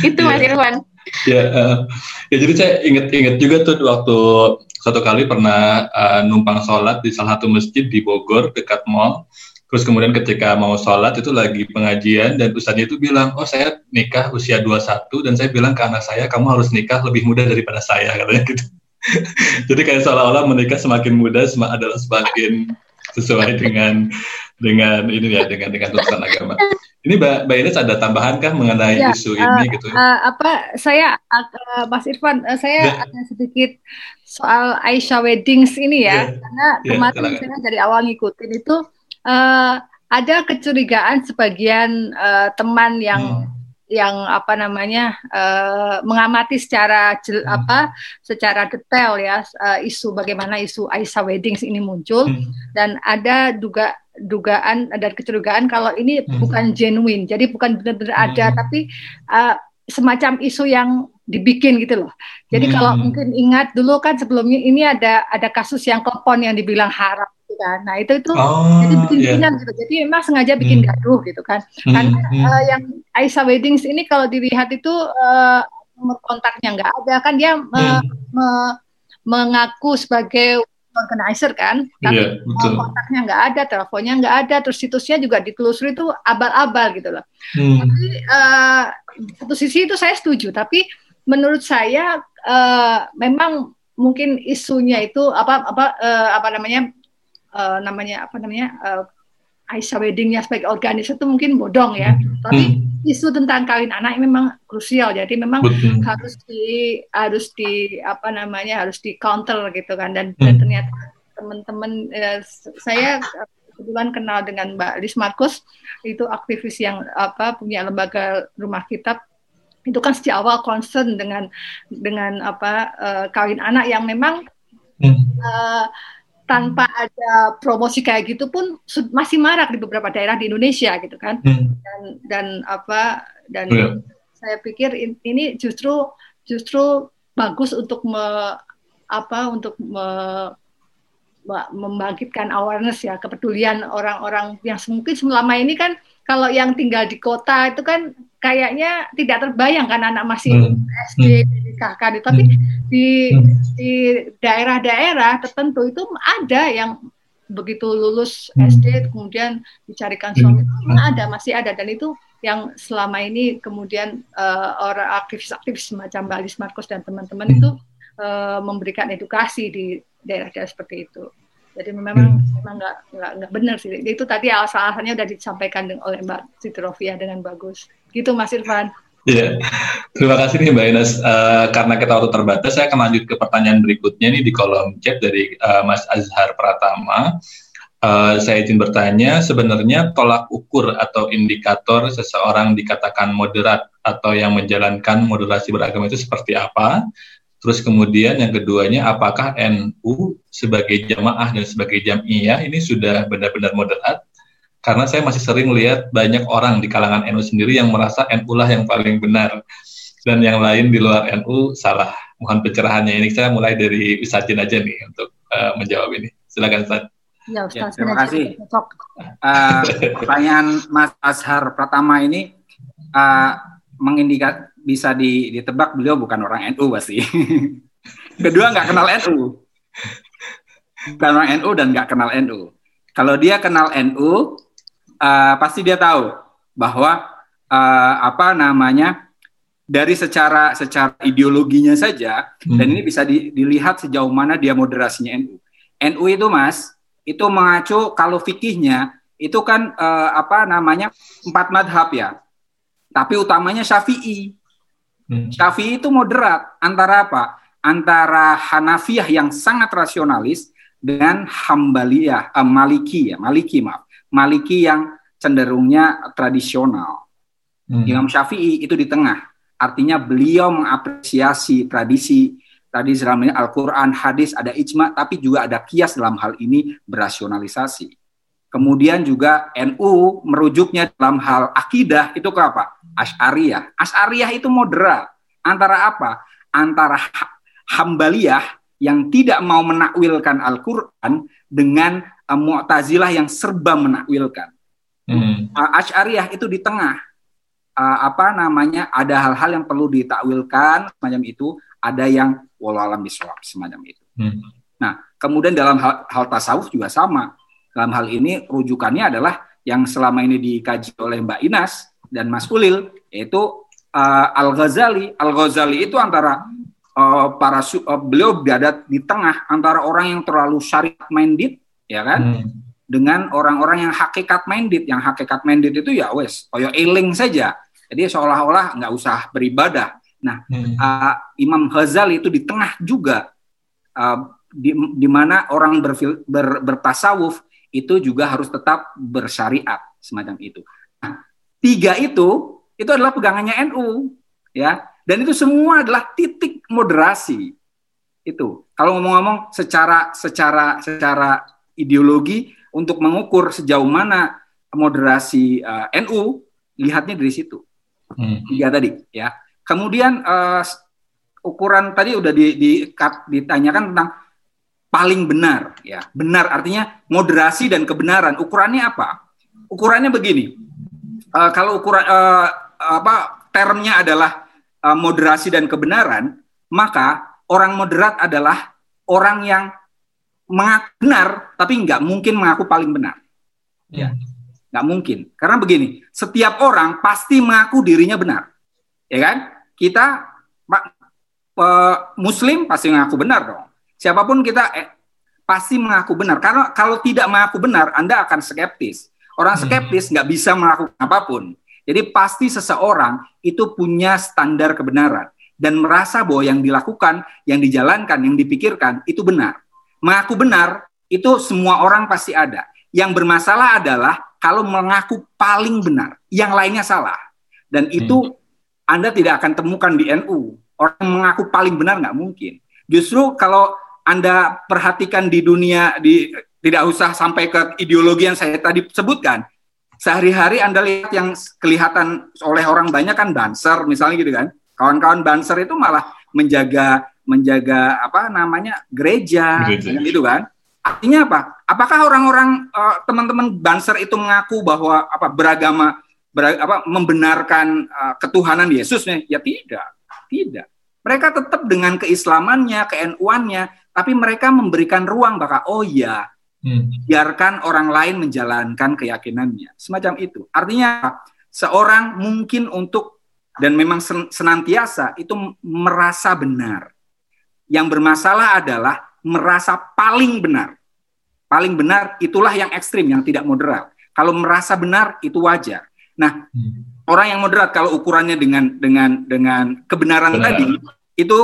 Itu Mas Irfan. Ya, uh, ya jadi saya ingat-ingat juga tuh waktu satu kali pernah uh, numpang sholat di salah satu masjid di Bogor dekat mall. Terus kemudian ketika mau sholat itu lagi pengajian dan ustaznya itu bilang, oh saya nikah usia dua puluh satu dan saya bilang ke anak saya kamu harus nikah lebih muda daripada saya katanya gitu. Jadi kayak seolah-olah menikah semakin muda sem- adalah semakin sesuai dengan dengan ini ya dengan dengan tuntutan agama. Ini Mbak Mbak Inas ada tambahan kah mengenai ya, isu uh, ini gitu? Uh, apa saya uh, Mas Irfan uh, saya ya. Ada sedikit soal Aisha Weddings ini ya, yeah. Karena yeah, kemarin saya dari awal ngikutin itu uh, ada kecurigaan sebagian uh, teman yang hmm. yang apa namanya uh, mengamati secara jel, hmm. apa secara detail ya uh, isu bagaimana isu Aisha Weddings ini muncul hmm. dan ada juga dugaan dan kecurigaan kalau ini hmm. bukan genuine, jadi bukan benar-benar hmm. ada, tapi uh, semacam isu yang dibikin gitu loh. Jadi hmm. kalau mungkin ingat dulu kan sebelumnya ini ada ada kasus yang klepon yang dibilang haram gitu kan. Nah itu itu oh, jadi bikin-bikinan yeah. gitu. Jadi memang sengaja bikin hmm. gaduh gitu kan. Hmm. Karena hmm. Uh, yang Aisha Weddings ini kalau dilihat itu uh, nomor kontaknya nggak ada kan dia hmm. me, me, mengaku sebagai organizer kan, tapi yeah, kontaknya nggak ada, teleponnya nggak ada, terus situsnya juga ditelusuri itu abal-abal gitu loh. Hmm. Tapi uh, satu sisi itu saya setuju, tapi menurut saya uh, memang mungkin isunya itu apa apa uh, apa namanya uh, namanya apa namanya uh, Aisha Wedding-nya sebagai organizer itu mungkin bodong ya, tapi hmm. isu tentang kawin anak memang krusial, jadi memang betul. harus di harus di apa namanya harus di counter gitu kan dan, hmm. dan ternyata teman-teman eh, saya kebetulan kenal dengan Mbak Lies Marcoes itu aktivis yang apa punya lembaga Rumah Kitab itu kan sejak awal concern dengan dengan apa eh, kawin anak yang memang hmm. eh, tanpa ada promosi kayak gitu pun masih marak di beberapa daerah di Indonesia gitu kan hmm. dan dan apa dan yeah. saya pikir ini justru justru bagus untuk me, apa untuk me, me, membangkitkan awareness ya kepedulian orang-orang yang mungkin selama ini kan kalau yang tinggal di kota itu kan kayaknya tidak terbayang kan anak masih hmm. S D dinikahkan, hmm. tapi di di daerah-daerah tertentu itu ada yang begitu lulus hmm. S D kemudian dicarikan suami hmm. ada masih ada dan itu yang selama ini kemudian uh, orang aktivis-aktivis macam Mbak Lies Marcoes dan teman-teman hmm. itu uh, memberikan edukasi di daerah-daerah seperti itu. Jadi memang hmm. memang nggak nggak nggak benar sih. Itu tadi alasan-alasannya sudah disampaikan oleh Mbak Siti Rofiah dengan bagus. Gitu Mas Irfan. Iya, yeah. Terima kasih nih Mbak Inas. Uh, karena kita waktu terbatas, saya akan lanjut ke pertanyaan berikutnya nih di kolom chat dari uh, Mas Azhar Pratama. Uh, saya izin bertanya, sebenarnya tolak ukur atau indikator seseorang dikatakan moderat atau yang menjalankan moderasi beragama itu seperti apa? Terus kemudian yang keduanya, apakah N U sebagai jamaah dan sebagai jam'iyah ini sudah benar-benar moderat? Karena saya masih sering lihat banyak orang di kalangan N U sendiri yang merasa N U lah yang paling benar. Dan yang lain di luar N U salah. Mohon pencerahannya. Ini saya mulai dari Ustadzin aja nih untuk uh, menjawab ini. Silakan Ustadz. Ya, ya, terima kasih. Uh, pertanyaan Mas Azhar Pratama ini uh, mengindikat, bisa ditebak beliau bukan orang N U pasti. Kedua, nggak kenal N U. Bukan orang N U dan nggak kenal N U. Kalau dia kenal N U, uh, pasti dia tahu bahwa uh, apa namanya, dari secara secara ideologinya saja, hmm. dan ini bisa di, dilihat sejauh mana dia moderasinya N U. N U itu Mas, itu mengacu kalau fikihnya itu kan uh, apa namanya empat madhab ya. Tapi utamanya Syafi'i. Hmm. Syafi'i itu moderat antara apa? Antara Hanafiyah yang sangat rasionalis dengan Hanbaliyah, eh, Maliki ya, Maliki maaf. Maliki yang cenderungnya tradisional. Hmm. Imam Syafi'i itu di tengah. Artinya beliau mengapresiasi tradisi, tadi selamanya Al-Qur'an, hadis, ada ijma, tapi juga ada kias dalam hal ini berasionalisasi. Kemudian juga N U merujuknya dalam hal akidah itu ke apa? Ash'ariyah. Ash'ariyah itu moderat. Antara apa? Antara Hanbaliyah yang tidak mau menakwilkan Al-Qur'an dengan uh, Mu'tazilah yang serba menakwilkan. Hmm. Uh, Ash'ariyah itu di tengah. Uh, apa namanya? Ada hal-hal yang perlu ditakwilkan semacam itu, ada yang wallahualam bishawab semacam itu. Hmm. Nah, kemudian dalam hal, hal tasawuf juga sama. Dalam hal ini rujukannya adalah yang selama ini dikaji oleh Mbak Inas dan Mas Ulil, yaitu uh, Al-Ghazali. Al-Ghazali itu antara uh, para su- uh, beliau berada di tengah antara orang yang terlalu syariat minded, ya kan, hmm. dengan orang-orang yang hakikat minded. Yang hakikat minded itu ya wes, koyo eling saja. Jadi seolah-olah nggak usah beribadah. Nah, hmm. uh, Imam Ghazali itu di tengah juga, uh, di, di mana orang berfil- ber, bertasawuf itu juga harus tetap bersyariat semacam itu. Nah, tiga itu itu adalah pegangannya N U, ya. Dan itu semua adalah titik moderasi itu. Kalau ngomong-ngomong secara secara secara ideologi untuk mengukur sejauh mana moderasi uh, N U, lihatnya dari situ. Hmm. Tiga tadi, ya. Kemudian uh, ukuran tadi udah di, di, ditanyakan tentang paling benar, ya. Benar artinya moderasi dan kebenaran. Ukurannya apa? Ukurannya begini. Uh, kalau ukuran uh, apa termnya adalah uh, moderasi dan kebenaran, maka orang moderat adalah orang yang mengaku benar tapi nggak mungkin mengaku paling benar. Ya, nggak mungkin. Karena begini, setiap orang pasti mengaku dirinya benar, ya kan? Kita uh, Muslim pasti mengaku benar dong. Siapapun kita eh, pasti mengaku benar. Karena kalau tidak mengaku benar, Anda akan skeptis. Orang skeptis nggak bisa melakukan apapun. Jadi pasti seseorang itu punya standar kebenaran dan merasa bahwa yang dilakukan, yang dijalankan, yang dipikirkan itu benar. Mengaku benar itu semua orang pasti ada. Yang bermasalah adalah kalau mengaku paling benar, yang lainnya salah. Dan itu Anda tidak akan temukan di N U. Orang yang mengaku paling benar nggak mungkin. Justru kalau Anda perhatikan di dunia, di, tidak usah sampai ke ideologi yang saya tadi sebutkan. Sehari-hari Anda lihat yang kelihatan oleh orang banyak kan Banser misalnya gitu kan. Kawan-kawan Banser itu malah menjaga menjaga apa namanya gereja, gereja. Gitu kan. Artinya apa? Apakah orang-orang uh, teman-teman Banser itu mengaku bahwa apa beragama, berag, apa membenarkan uh, ketuhanan Yesus? Ya tidak. Tidak. Mereka tetap dengan keislamannya, ke-N U-annya, tapi mereka memberikan ruang bahkan, oh ya, hmm. biarkan orang lain menjalankan keyakinannya. Semacam itu. Artinya, seorang mungkin untuk, dan memang senantiasa, itu merasa benar. Yang bermasalah adalah merasa paling benar. Paling benar, itulah yang ekstrim, yang tidak moderat. Kalau merasa benar, itu wajar. Nah, hmm. orang yang moderat kalau ukurannya dengan dengan dengan kebenaran benar. Tadi itu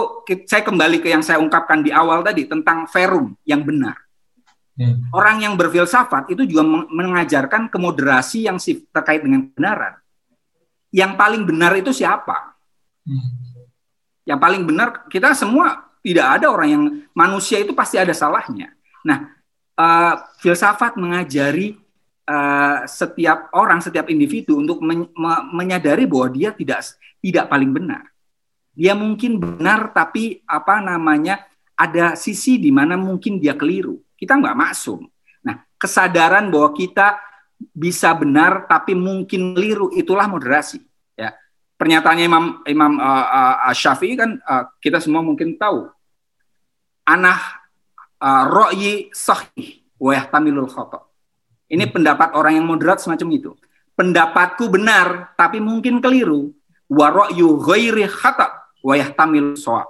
saya kembali ke yang saya ungkapkan di awal tadi tentang ferum yang benar. Hmm. Orang yang berfilsafat itu juga mengajarkan kemoderasi yang terkait dengan kebenaran. Yang paling benar itu siapa? Hmm. Yang paling benar kita semua Tidak ada orang yang, manusia itu pasti ada salahnya. Nah, uh, filsafat mengajari uh, setiap orang, setiap individu untuk men- me- menyadari bahwa dia tidak tidak paling benar. Dia mungkin benar, tapi apa namanya, ada sisi di mana mungkin dia keliru. Kita nggak maksum. Nah, kesadaran bahwa kita bisa benar tapi mungkin keliru, itulah moderasi. Ya. Pernyataannya Imam Imam uh, uh, Syafi'i kan uh, kita semua mungkin tahu. Anah uh, ra'yi sahih wa yahtamilul khata. Ini pendapat orang yang moderat semacam itu. Pendapatku benar tapi mungkin keliru. Wa ra'yu ghairi khata wa yahtamilul shawab.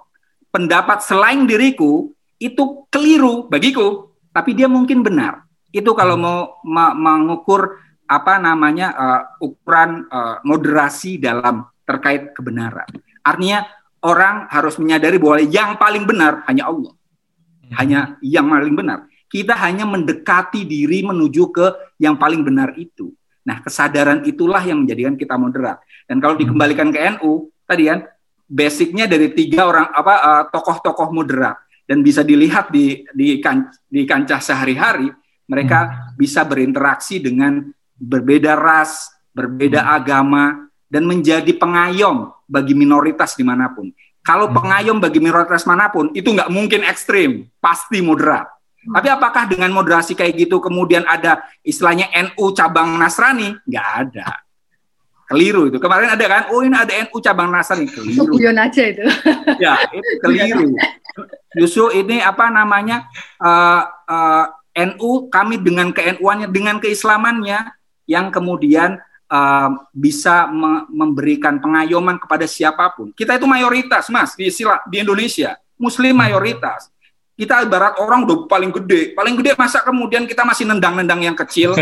Pendapat selain diriku itu keliru bagiku tapi dia mungkin benar. Itu kalau mau ma- mengukur apa namanya uh, ukuran uh, moderasi dalam terkait kebenaran. Artinya orang harus menyadari bahwa yang paling benar hanya Allah. Hanya yang paling benar. Kita hanya mendekati diri menuju ke yang paling benar itu. Nah, kesadaran itulah yang menjadikan kita moderat. Dan kalau dikembalikan ke N U tadi kan, basicnya dari tiga orang apa uh, tokoh-tokoh moderat, dan bisa dilihat di di, kan, di kancah sehari-hari. Mereka bisa berinteraksi dengan berbeda ras, berbeda agama, dan menjadi pengayom bagi minoritas dimanapun. Kalau pengayom bagi minoritas manapun, itu nggak mungkin ekstrim, pasti moderat. Tapi apakah dengan moderasi kayak gitu kemudian ada istilahnya N U cabang Nasrani? Nggak ada. Keliru itu. Kemarin ada kan, oh ini ada N U cabang Nasrani. Keliru. Guyon aja itu. Ya, itu keliru. Justru ini apa namanya... Uh, uh, N U kami dengan ke-N U-annya, dengan keislamannya yang kemudian uh, bisa me- memberikan pengayoman kepada siapapun. Kita itu mayoritas, Mas, di, sila- di Indonesia. Muslim mayoritas. Kita ibarat orang udah paling gede. Paling gede masa kemudian kita masih nendang-nendang yang kecil.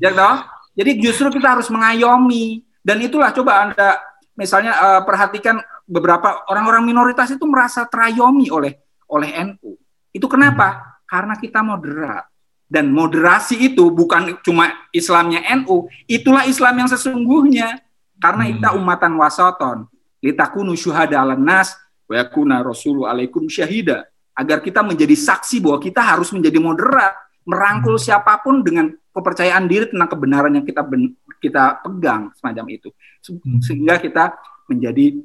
Ya toh? Jadi justru kita harus mengayomi. Dan itulah coba Anda misalnya uh, perhatikan beberapa orang-orang minoritas itu merasa terayomi oleh oleh N U. Itu kenapa? Karena kita moderat. Dan moderasi itu bukan cuma Islamnya N U, itulah Islam yang sesungguhnya. Karena kita umatan wasaton, litakunu syuhada alan nas wa yakuna rasulu alaikum syahida. Agar kita menjadi saksi bahwa kita harus menjadi moderat, merangkul siapapun dengan kepercayaan diri tentang kebenaran yang kita ben- kita pegang semacam itu. Sehingga kita menjadi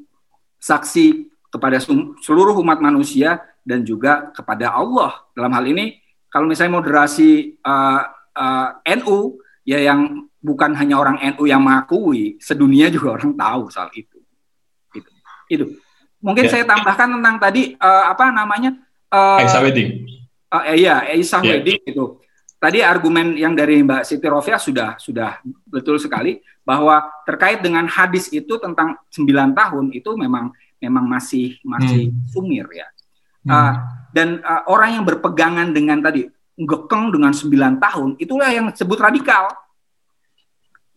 saksi kepada seluruh umat manusia dan juga kepada Allah. Dalam hal ini, kalau misalnya moderasi uh, uh, N U, ya yang bukan hanya orang N U yang mengakui, sedunia juga orang tahu soal itu. Itu. Itu. Mungkin yeah. Saya tambahkan tentang tadi uh, apa namanya? Uh, Aisha Wedding. Uh, iya, Aisha yeah. Wedding itu. Tadi argumen yang dari Mbak Siti Rofiah sudah sudah betul sekali bahwa terkait dengan hadis itu tentang sembilan tahun itu memang memang masih masih hmm. sumir ya. Hmm. Uh, dan uh, orang yang berpegangan dengan tadi ngekeng dengan sembilan tahun itulah yang disebut radikal.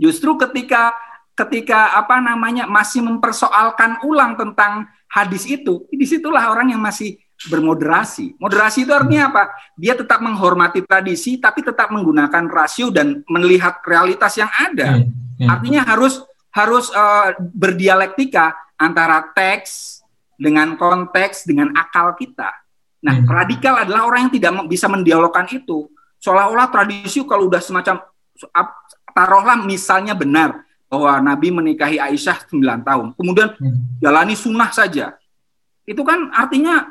Justru ketika ketika apa namanya masih mempersoalkan ulang tentang hadis itu, disitulah orang yang masih bermoderasi. Moderasi itu artinya apa? Dia tetap menghormati tradisi tapi tetap menggunakan rasio dan melihat realitas yang ada. Hmm. Hmm. Artinya harus harus uh, berdialektika antara teks dengan konteks, dengan akal kita. Nah, hmm. radikal adalah orang yang tidak bisa mendialogkan itu. Seolah-olah tradisi kalau udah semacam, taruhlah misalnya benar, bahwa Nabi menikahi Aisyah sembilan tahun. Kemudian hmm. jalani sunnah saja. Itu kan artinya,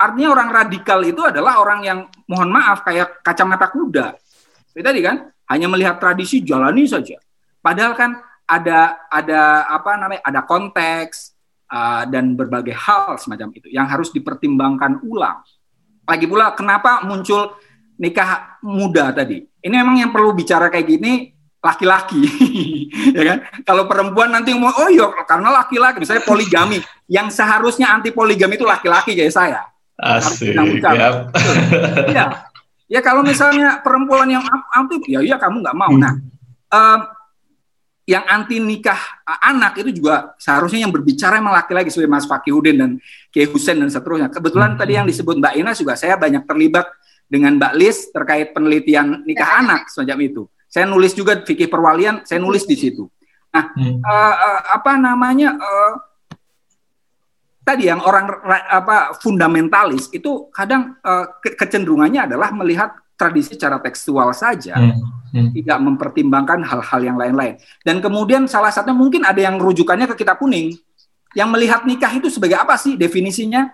artinya orang radikal itu adalah orang yang, mohon maaf, kayak kacamata kuda. Itu tadi kan, hanya melihat tradisi, jalani saja. Padahal kan ada, ada apa namanya, ada konteks, Uh, dan berbagai hal semacam itu yang harus dipertimbangkan ulang. Lagi pula kenapa muncul nikah muda tadi? Ini memang yang perlu bicara kayak gini laki-laki, ya kan? Kalau perempuan nanti ngomong, oh iya karena laki-laki, misalnya poligami, yang seharusnya anti poligami itu laki-laki kayak saya. Asik. Ya. ya, ya kalau misalnya perempuan yang anti, ya iya kamu nggak mau. Nah. Um, yang anti nikah anak itu juga seharusnya yang berbicara emang laki-laki seperti Mas Faqihuddin dan Kyai Husen dan seterusnya. Kebetulan tadi yang disebut Mbak Inas juga saya banyak terlibat dengan Mbak Lies terkait penelitian nikah anak semacam itu. Saya nulis juga fikih perwalian, saya nulis di situ. Nah, hmm. uh, uh, apa namanya uh, tadi yang orang apa fundamentalis itu kadang uh, ke- kecenderungannya adalah melihat tradisi secara tekstual saja, hmm. Hmm. tidak mempertimbangkan hal-hal yang lain-lain. Dan kemudian salah satunya mungkin ada yang rujukannya ke Kitab Kuning, yang melihat nikah itu sebagai apa sih definisinya?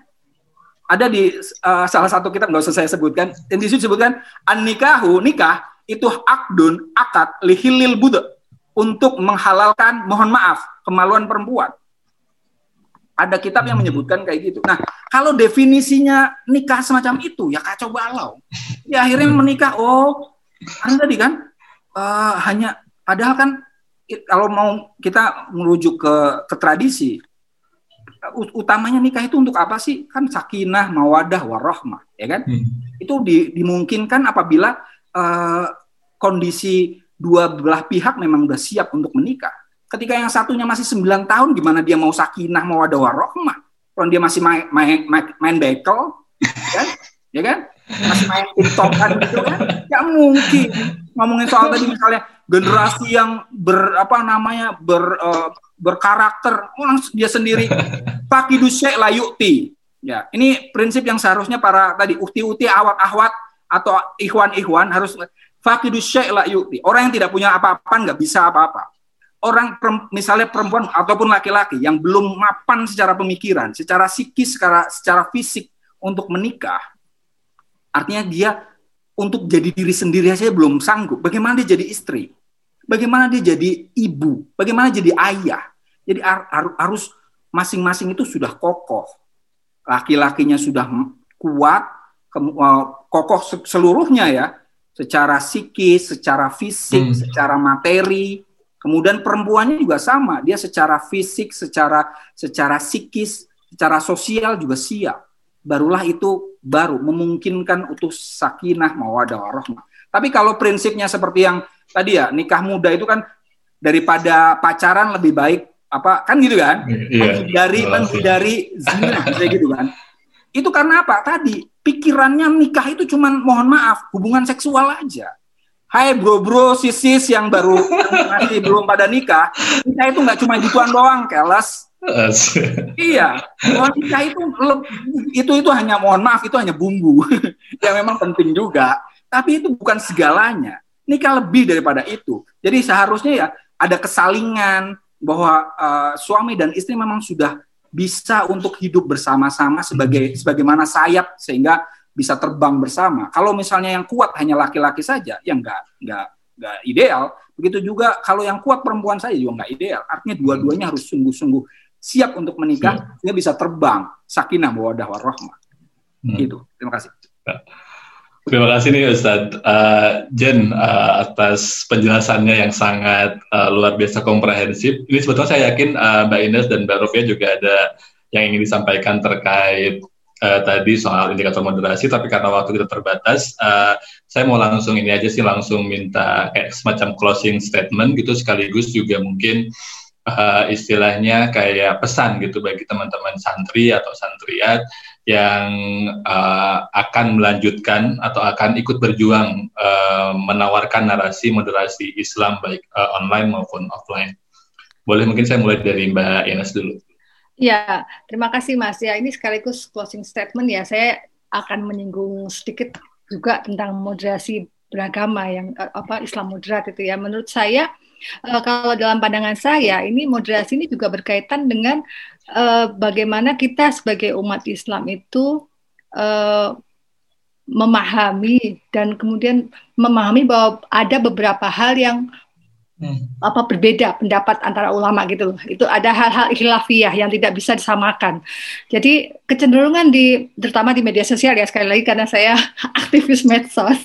Ada di uh, salah satu kitab, nggak usah saya sebutkan, yang disebutkan an-nikahu, nikah itu akdun, akad, lihilil buda, untuk menghalalkan, mohon maaf, kemaluan perempuan. Ada kitab yang menyebutkan kayak gitu. Nah, kalau definisinya nikah semacam itu, ya kacau balau. Ya akhirnya menikah, oh, kan tadi kan, uh, hanya, padahal kan, kalau mau kita merujuk ke, ke tradisi, utamanya nikah itu untuk apa sih? Kan sakinah, mawadah, warahmah, ya kan? Hmm. Itu di, dimungkinkan apabila uh, kondisi dua belah pihak memang sudah siap untuk menikah. Ketika yang satunya masih sembilan tahun, gimana dia mau sakinah, mawadah, warahmah? Kalau dia masih main, main, main, main bekel, kan? Ya kan? Masih main tiktokan gitu kan? Gak mungkin. Ngomongin soal tadi misalnya generasi yang ber apa namanya ber uh, berkarakter, orang dia sendiri pakai dusek layukti. Ya, ini prinsip yang seharusnya para tadi uhti-uhti, awat-ahwat atau ikhwan-ikhwan harus pakai dusek layukti. Orang yang tidak punya apa-apa nggak bisa apa-apa. Orang misalnya perempuan ataupun laki-laki yang belum mapan secara pemikiran, secara psikis, secara secara fisik untuk menikah. Artinya dia untuk jadi diri sendiri saja belum sanggup. Bagaimana dia jadi istri? Bagaimana dia jadi ibu? Bagaimana jadi ayah? Jadi harus masing-masing itu sudah kokoh. Laki-lakinya sudah kuat, ke- kokoh seluruhnya ya. Secara psikis, secara fisik, hmm. secara materi. Kemudian perempuannya juga sama. Dia secara fisik, secara secara psikis, secara sosial juga siap. Barulah itu baru memungkinkan untuk sakinah, mawaddah, warahmah. Tapi kalau prinsipnya seperti yang tadi ya, nikah muda itu kan daripada pacaran lebih baik apa kan gitu kan? Yeah. Menghindari oh, menghindari zina kayak gitu kan. Itu karena apa? Tadi pikirannya nikah itu cuman mohon maaf hubungan seksual aja. Hai bro-bro sisis yang baru masih belum pada nikah, nikah itu nggak cuma gituan doang, keles. Iya, nikah itu itu itu hanya mohon maaf itu hanya bumbu yang memang penting juga, tapi itu bukan segalanya. Nikah lebih daripada itu. Jadi seharusnya ya ada kesalingan bahwa uh, suami dan istri memang sudah bisa untuk hidup bersama-sama sebagai sebagaimana sayap sehingga bisa terbang bersama. Kalau misalnya yang kuat hanya laki-laki saja, ya enggak enggak enggak ideal. Begitu juga kalau yang kuat perempuan saja juga enggak ideal. Artinya dua-duanya harus sungguh-sungguh siap untuk menikah sehingga bisa terbang sakinah mawaddah warahmah. Hmm. Gitu. Terima kasih. Terima kasih nih Ustadz uh, Jen uh, atas penjelasannya yang sangat uh, luar biasa komprehensif. Ini sebetulnya saya yakin uh, Mbak Ines dan Mbak Rofiah juga ada yang ingin disampaikan terkait uh, tadi soal indikator moderasi, tapi karena waktu kita terbatas, uh, saya mau langsung ini aja sih, langsung minta kayak semacam closing statement gitu, sekaligus juga mungkin uh, istilahnya kayak pesan gitu bagi teman-teman santri atau santriat yang uh, akan melanjutkan atau akan ikut berjuang uh, menawarkan narasi moderasi Islam baik uh, online maupun offline. Boleh mungkin saya mulai dari Mbak Inas dulu. Ya, terima kasih Mas. Ya, ini sekaligus closing statement ya. Saya akan menyinggung sedikit juga tentang moderasi beragama yang apa Islam moderat itu ya. Menurut saya uh, kalau dalam pandangan saya ini moderasi ini juga berkaitan dengan Uh, bagaimana kita sebagai umat Islam itu uh, memahami dan kemudian memahami bahwa ada beberapa hal yang hmm. apa berbeda pendapat antara ulama gitu loh. Itu ada hal-hal khilafiyah yang tidak bisa disamakan. Jadi kecenderungan di terutama di media sosial ya, sekali lagi karena saya aktivis medsos.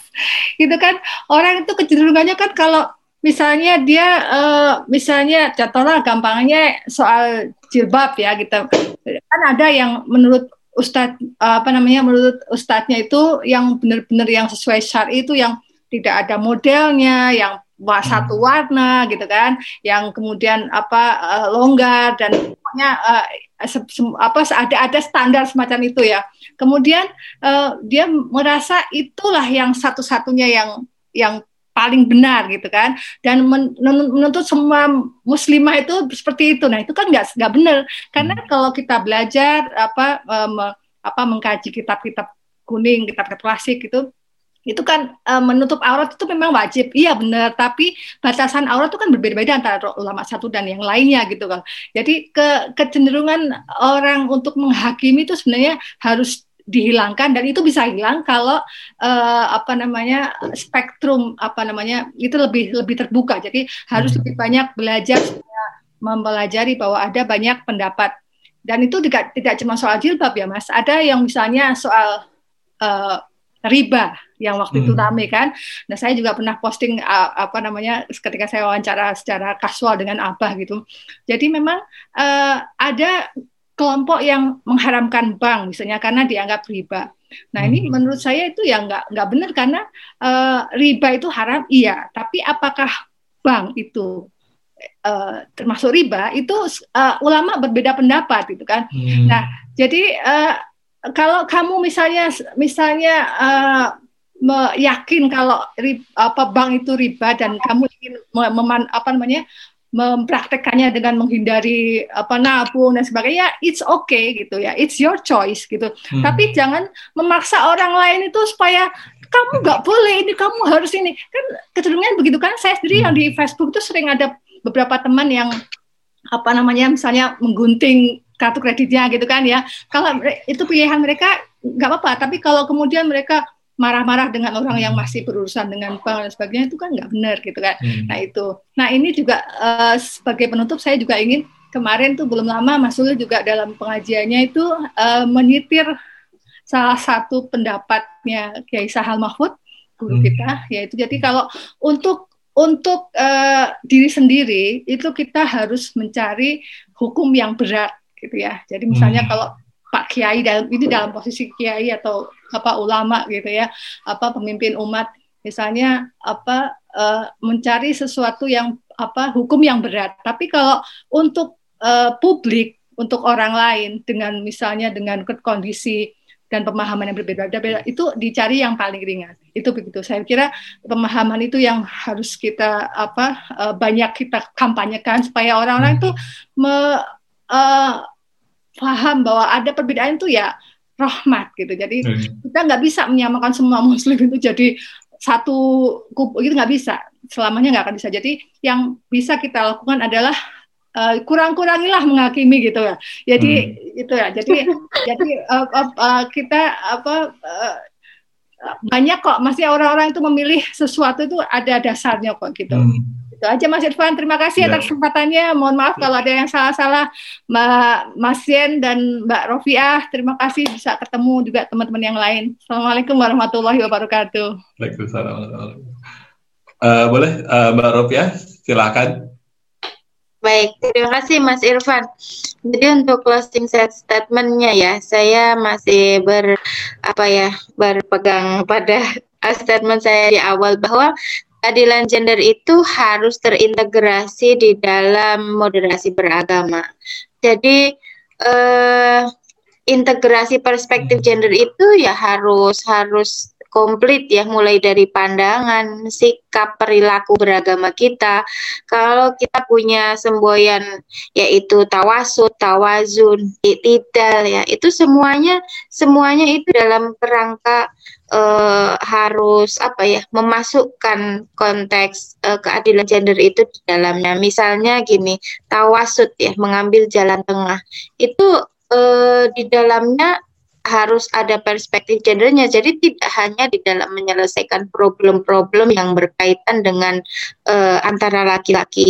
Itu kan orang itu kecenderungannya kan kalau misalnya dia, uh, misalnya contohnya gampangnya soal jilbab ya gitu. Kan ada yang menurut ustadz, uh, apa namanya, menurut ustadznya itu yang benar-benar yang sesuai syar'i itu yang tidak ada modelnya, yang satu warna gitu kan, yang kemudian apa uh, longgar dan pokoknya uh, se- se- apa ada-ada standar semacam itu ya. Kemudian uh, dia merasa itulah yang satu-satunya yang yang paling benar gitu kan, dan menuntut semua muslimah itu seperti itu. Nah itu kan nggak nggak benar, karena kalau kita belajar apa um, apa mengkaji kitab-kitab kuning, kitab-kitab klasik gitu, itu kan e, menutup aurat itu memang wajib, iya benar, tapi batasan aurat itu kan berbeda-beda antara ulama satu dan yang lainnya gitu kan. Jadi ke, kecenderungan orang untuk menghakimi itu sebenarnya harus dihilangkan, dan itu bisa hilang kalau e, apa namanya spektrum apa namanya itu lebih lebih terbuka. Jadi harus lebih banyak belajar, mempelajari bahwa ada banyak pendapat, dan itu tidak tidak cuma soal jilbab ya Mas, ada yang misalnya soal e, riba yang waktu hmm. itu rame kan. Nah saya juga pernah posting uh, apa namanya ketika saya wawancara secara kasual dengan Abah gitu. Jadi memang uh, ada kelompok yang mengharamkan bank misalnya karena dianggap riba. Nah hmm. ini menurut saya itu ya nggak nggak benar, karena uh, riba itu haram iya, tapi apakah bank itu Uh, termasuk riba itu uh, ulama berbeda pendapat gitu kan. Hmm. Nah jadi uh, kalau kamu misalnya misalnya uh, yakin kalau rib, apa bank itu riba, dan kamu ingin mem, apa namanya mempraktekannya dengan menghindari apa nabung dan sebagainya, it's okay gitu ya, it's your choice gitu. Hmm. Tapi jangan memaksa orang lain itu supaya kamu nggak boleh ini, kamu harus ini. Kan kecenderungan begitu kan. Saya sendiri hmm. yang di Facebook tuh sering ada beberapa teman yang apa namanya misalnya menggunting kartu kreditnya gitu kan ya. Kalau itu pilihan mereka nggak apa-apa, tapi kalau kemudian mereka marah-marah dengan orang yang masih berurusan dengan bank dan sebagainya, itu kan nggak benar gitu kan. Hmm. Nah itu, nah ini juga uh, sebagai penutup saya juga ingin, kemarin tuh belum lama Mas Ulil juga dalam pengajiannya itu uh, menyitir salah satu pendapatnya Kiai Sahal Mahfud, guru kita, hmm. yaitu jadi kalau untuk untuk uh, diri sendiri itu kita harus mencari hukum yang berat gitu ya. Jadi misalnya hmm. kalau Pak Kiai dalam itu dalam posisi Kiai atau apa ulama gitu ya, apa pemimpin umat misalnya apa uh, mencari sesuatu yang apa hukum yang berat. Tapi kalau untuk uh, publik, untuk orang lain, dengan misalnya dengan kondisi dan pemahaman yang berbeda-beda, itu dicari yang paling ringan. Itu begitu. Saya kira pemahaman itu yang harus kita apa uh, banyak kita kampanyekan supaya orang-orang itu me, uh, paham bahwa ada perbedaan itu ya rahmat gitu. Jadi hmm. kita nggak bisa menyamakan semua muslim itu jadi satu kubu gitu, nggak bisa. Selamanya nggak akan bisa. Jadi yang bisa kita lakukan adalah Uh, kurang-kurangilah menghakimi gitu ya. Jadi hmm. itu ya. Jadi jadi uh, uh, uh, kita apa uh, banyak kok masih orang-orang itu memilih sesuatu itu ada dasarnya kok gitu. Hmm. Itu aja Mas Irfan. Terima kasih ya atas kesempatannya. Mohon maaf ya kalau ada yang salah-salah. Mbak Masien dan Mbak Rofiah, terima kasih bisa ketemu juga teman-teman yang lain. Assalamualaikum warahmatullahi wabarakatuh. Waalaikumsalam warahmatullahi wabarakatuh. Uh, boleh uh, Mbak Rofiah silakan. Baik, terima kasih Mas Irfan. Jadi untuk closing statement-nya ya, saya masih ber apa ya berpegang pada statement saya di awal bahwa keadilan gender itu harus terintegrasi di dalam moderasi beragama. Jadi eh, integrasi perspektif gender itu ya harus harus komplit ya, mulai dari pandangan, sikap, perilaku beragama kita. Kalau kita punya semboyan yaitu tawasud, tawazun, i'tidal ya, itu semuanya semuanya itu dalam kerangka eh, harus apa ya memasukkan konteks eh, keadilan gender itu di dalamnya. Misalnya gini, tawasud ya, mengambil jalan tengah. Itu eh, di dalamnya harus ada perspektif gendernya. Jadi tidak hanya di dalam menyelesaikan problem-problem yang berkaitan dengan uh, antara laki-laki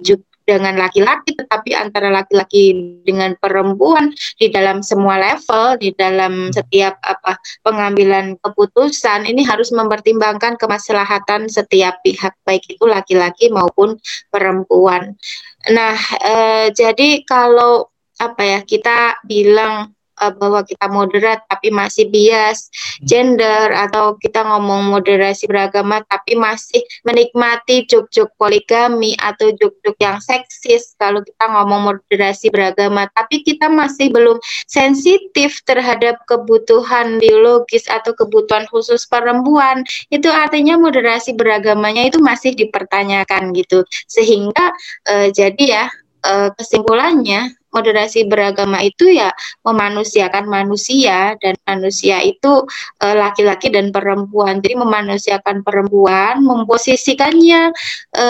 juga dengan laki-laki, tetapi antara laki-laki dengan perempuan di dalam semua level, di dalam setiap apa pengambilan keputusan ini harus mempertimbangkan kemaslahatan setiap pihak, baik itu laki-laki maupun perempuan. Nah, uh, jadi kalau apa ya kita bilang uh, bahwa kita moderat tapi masih bias gender, atau kita ngomong moderasi beragama tapi masih menikmati juk-juk poligami atau juk-juk yang seksis. Kalau kita ngomong moderasi beragama tapi kita masih belum sensitif terhadap kebutuhan biologis atau kebutuhan khusus perempuan, itu artinya moderasi beragamanya itu masih dipertanyakan gitu. Sehingga uh, jadi ya uh, kesimpulannya moderasi beragama itu ya memanusiakan manusia, dan manusia itu e, laki-laki dan perempuan. Jadi memanusiakan perempuan, memposisikannya e,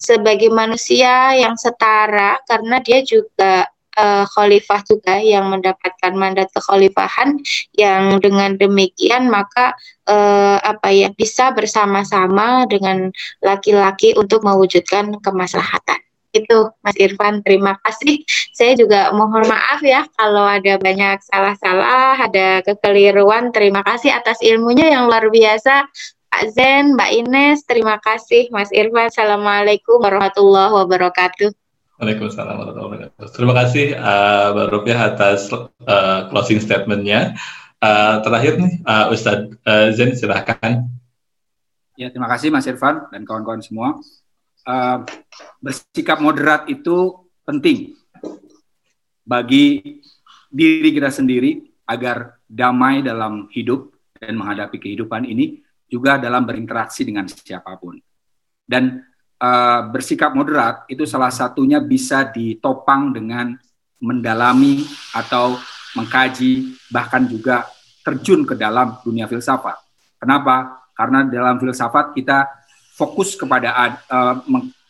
sebagai manusia yang setara, karena dia juga e, khalifah juga yang mendapatkan mandat kekhalifahan, yang dengan demikian maka e, apa ya bisa bersama-sama dengan laki-laki untuk mewujudkan kemaslahatan. Itu Mas Irfan, terima kasih. Saya juga mohon maaf ya kalau ada banyak salah-salah, ada kekeliruan. Terima kasih atas ilmunya yang luar biasa Pak Zen, Mbak Ines, terima kasih Mas Irfan. Assalamualaikum warahmatullahi wabarakatuh. Waalaikumsalam warahmatullahi wabarakatuh. Terima kasih uh, Mbak Rofiah atas uh, closing statement-nya. uh, Terakhir nih uh, Ustadz uh, Zen, silahkan. Ya, terima kasih Mas Irfan dan kawan-kawan semua. Uh, bersikap moderat itu penting bagi diri kita sendiri agar damai dalam hidup dan menghadapi kehidupan ini, juga dalam berinteraksi dengan siapapun. Dan uh, bersikap moderat itu salah satunya bisa ditopang dengan mendalami atau mengkaji, bahkan juga terjun ke dalam dunia filsafat. Kenapa? Karena dalam filsafat kita fokus kepada uh,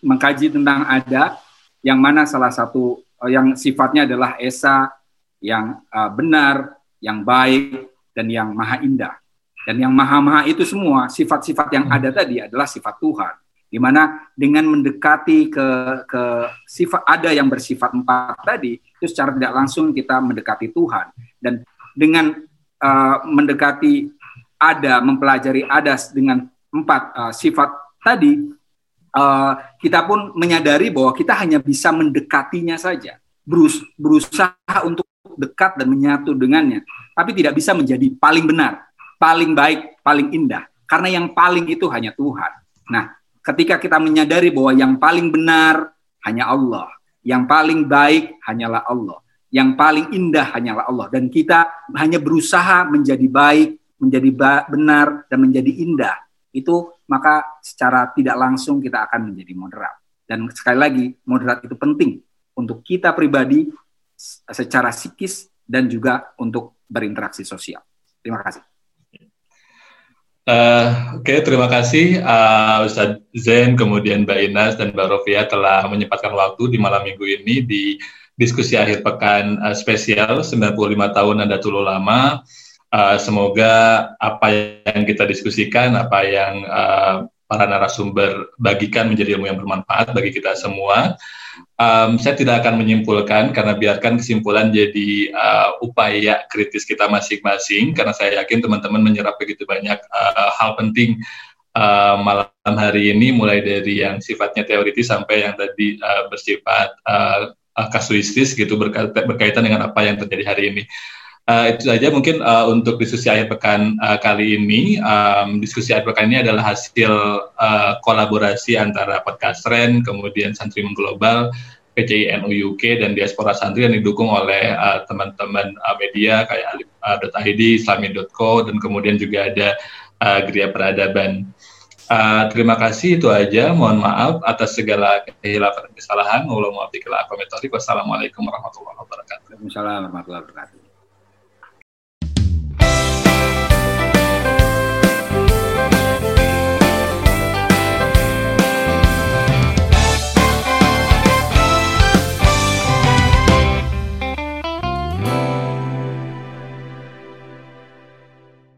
mengkaji tentang ada, yang mana salah satu uh, yang sifatnya adalah esa, yang uh, benar, yang baik, dan yang maha indah. Dan yang maha-maha itu semua, sifat-sifat yang ada tadi adalah sifat Tuhan. Di mana dengan mendekati ke, ke sifat ada yang bersifat empat tadi, itu secara tidak langsung kita mendekati Tuhan. Dan dengan uh, mendekati ada, mempelajari ada dengan empat uh, sifat tadi, uh, kita pun menyadari bahwa kita hanya bisa mendekatinya saja, berus- berusaha untuk dekat dan menyatu dengannya, tapi tidak bisa menjadi paling benar, paling baik, paling indah, karena yang paling itu hanya Tuhan. Nah, ketika kita menyadari bahwa yang paling benar hanya Allah, yang paling baik hanyalah Allah, yang paling indah hanyalah Allah, dan kita hanya berusaha menjadi baik, menjadi ba- benar, dan menjadi indah, itu maka secara tidak langsung kita akan menjadi moderat. Dan sekali lagi, moderat itu penting untuk kita pribadi secara psikis dan juga untuk berinteraksi sosial. Terima kasih. Uh, Oke, okay, terima kasih uh, Ustaz Zen, kemudian Mbak Inas dan Mbak Rofiah telah menyempatkan waktu di malam minggu ini di diskusi akhir pekan uh, spesial sembilan puluh lima tahun Nahdlatul Ulama. Uh, semoga apa yang kita diskusikan, apa yang uh, para narasumber bagikan menjadi ilmu yang bermanfaat bagi kita semua. Um, saya tidak akan menyimpulkan, karena biarkan kesimpulan jadi uh, upaya kritis kita masing-masing, karena saya yakin teman-teman menyerap begitu banyak uh, hal penting uh, malam hari ini, mulai dari yang sifatnya teoritis sampai yang tadi uh, bersifat uh, kasuistis gitu, berkaitan dengan apa yang terjadi hari ini. Uh, itu saja mungkin uh, untuk diskusi akhir pekan uh, kali ini. Um, diskusi akhir pekan ini adalah hasil uh, kolaborasi antara Podcast Ren, kemudian Santri Mengglobal, P C I N U U K, dan Diaspora Santri yang didukung oleh uh, teman-teman uh, media kayak alif dot i d, islami dot co, dan kemudian juga ada uh, Geria Peradaban. Uh, terima kasih, itu aja. Mohon maaf atas segala kehilapan dan kesalahan. Wassalamualaikum warahmatullahi wabarakatuh. Waalaikumsalam warahmatullahi wabarakatuh.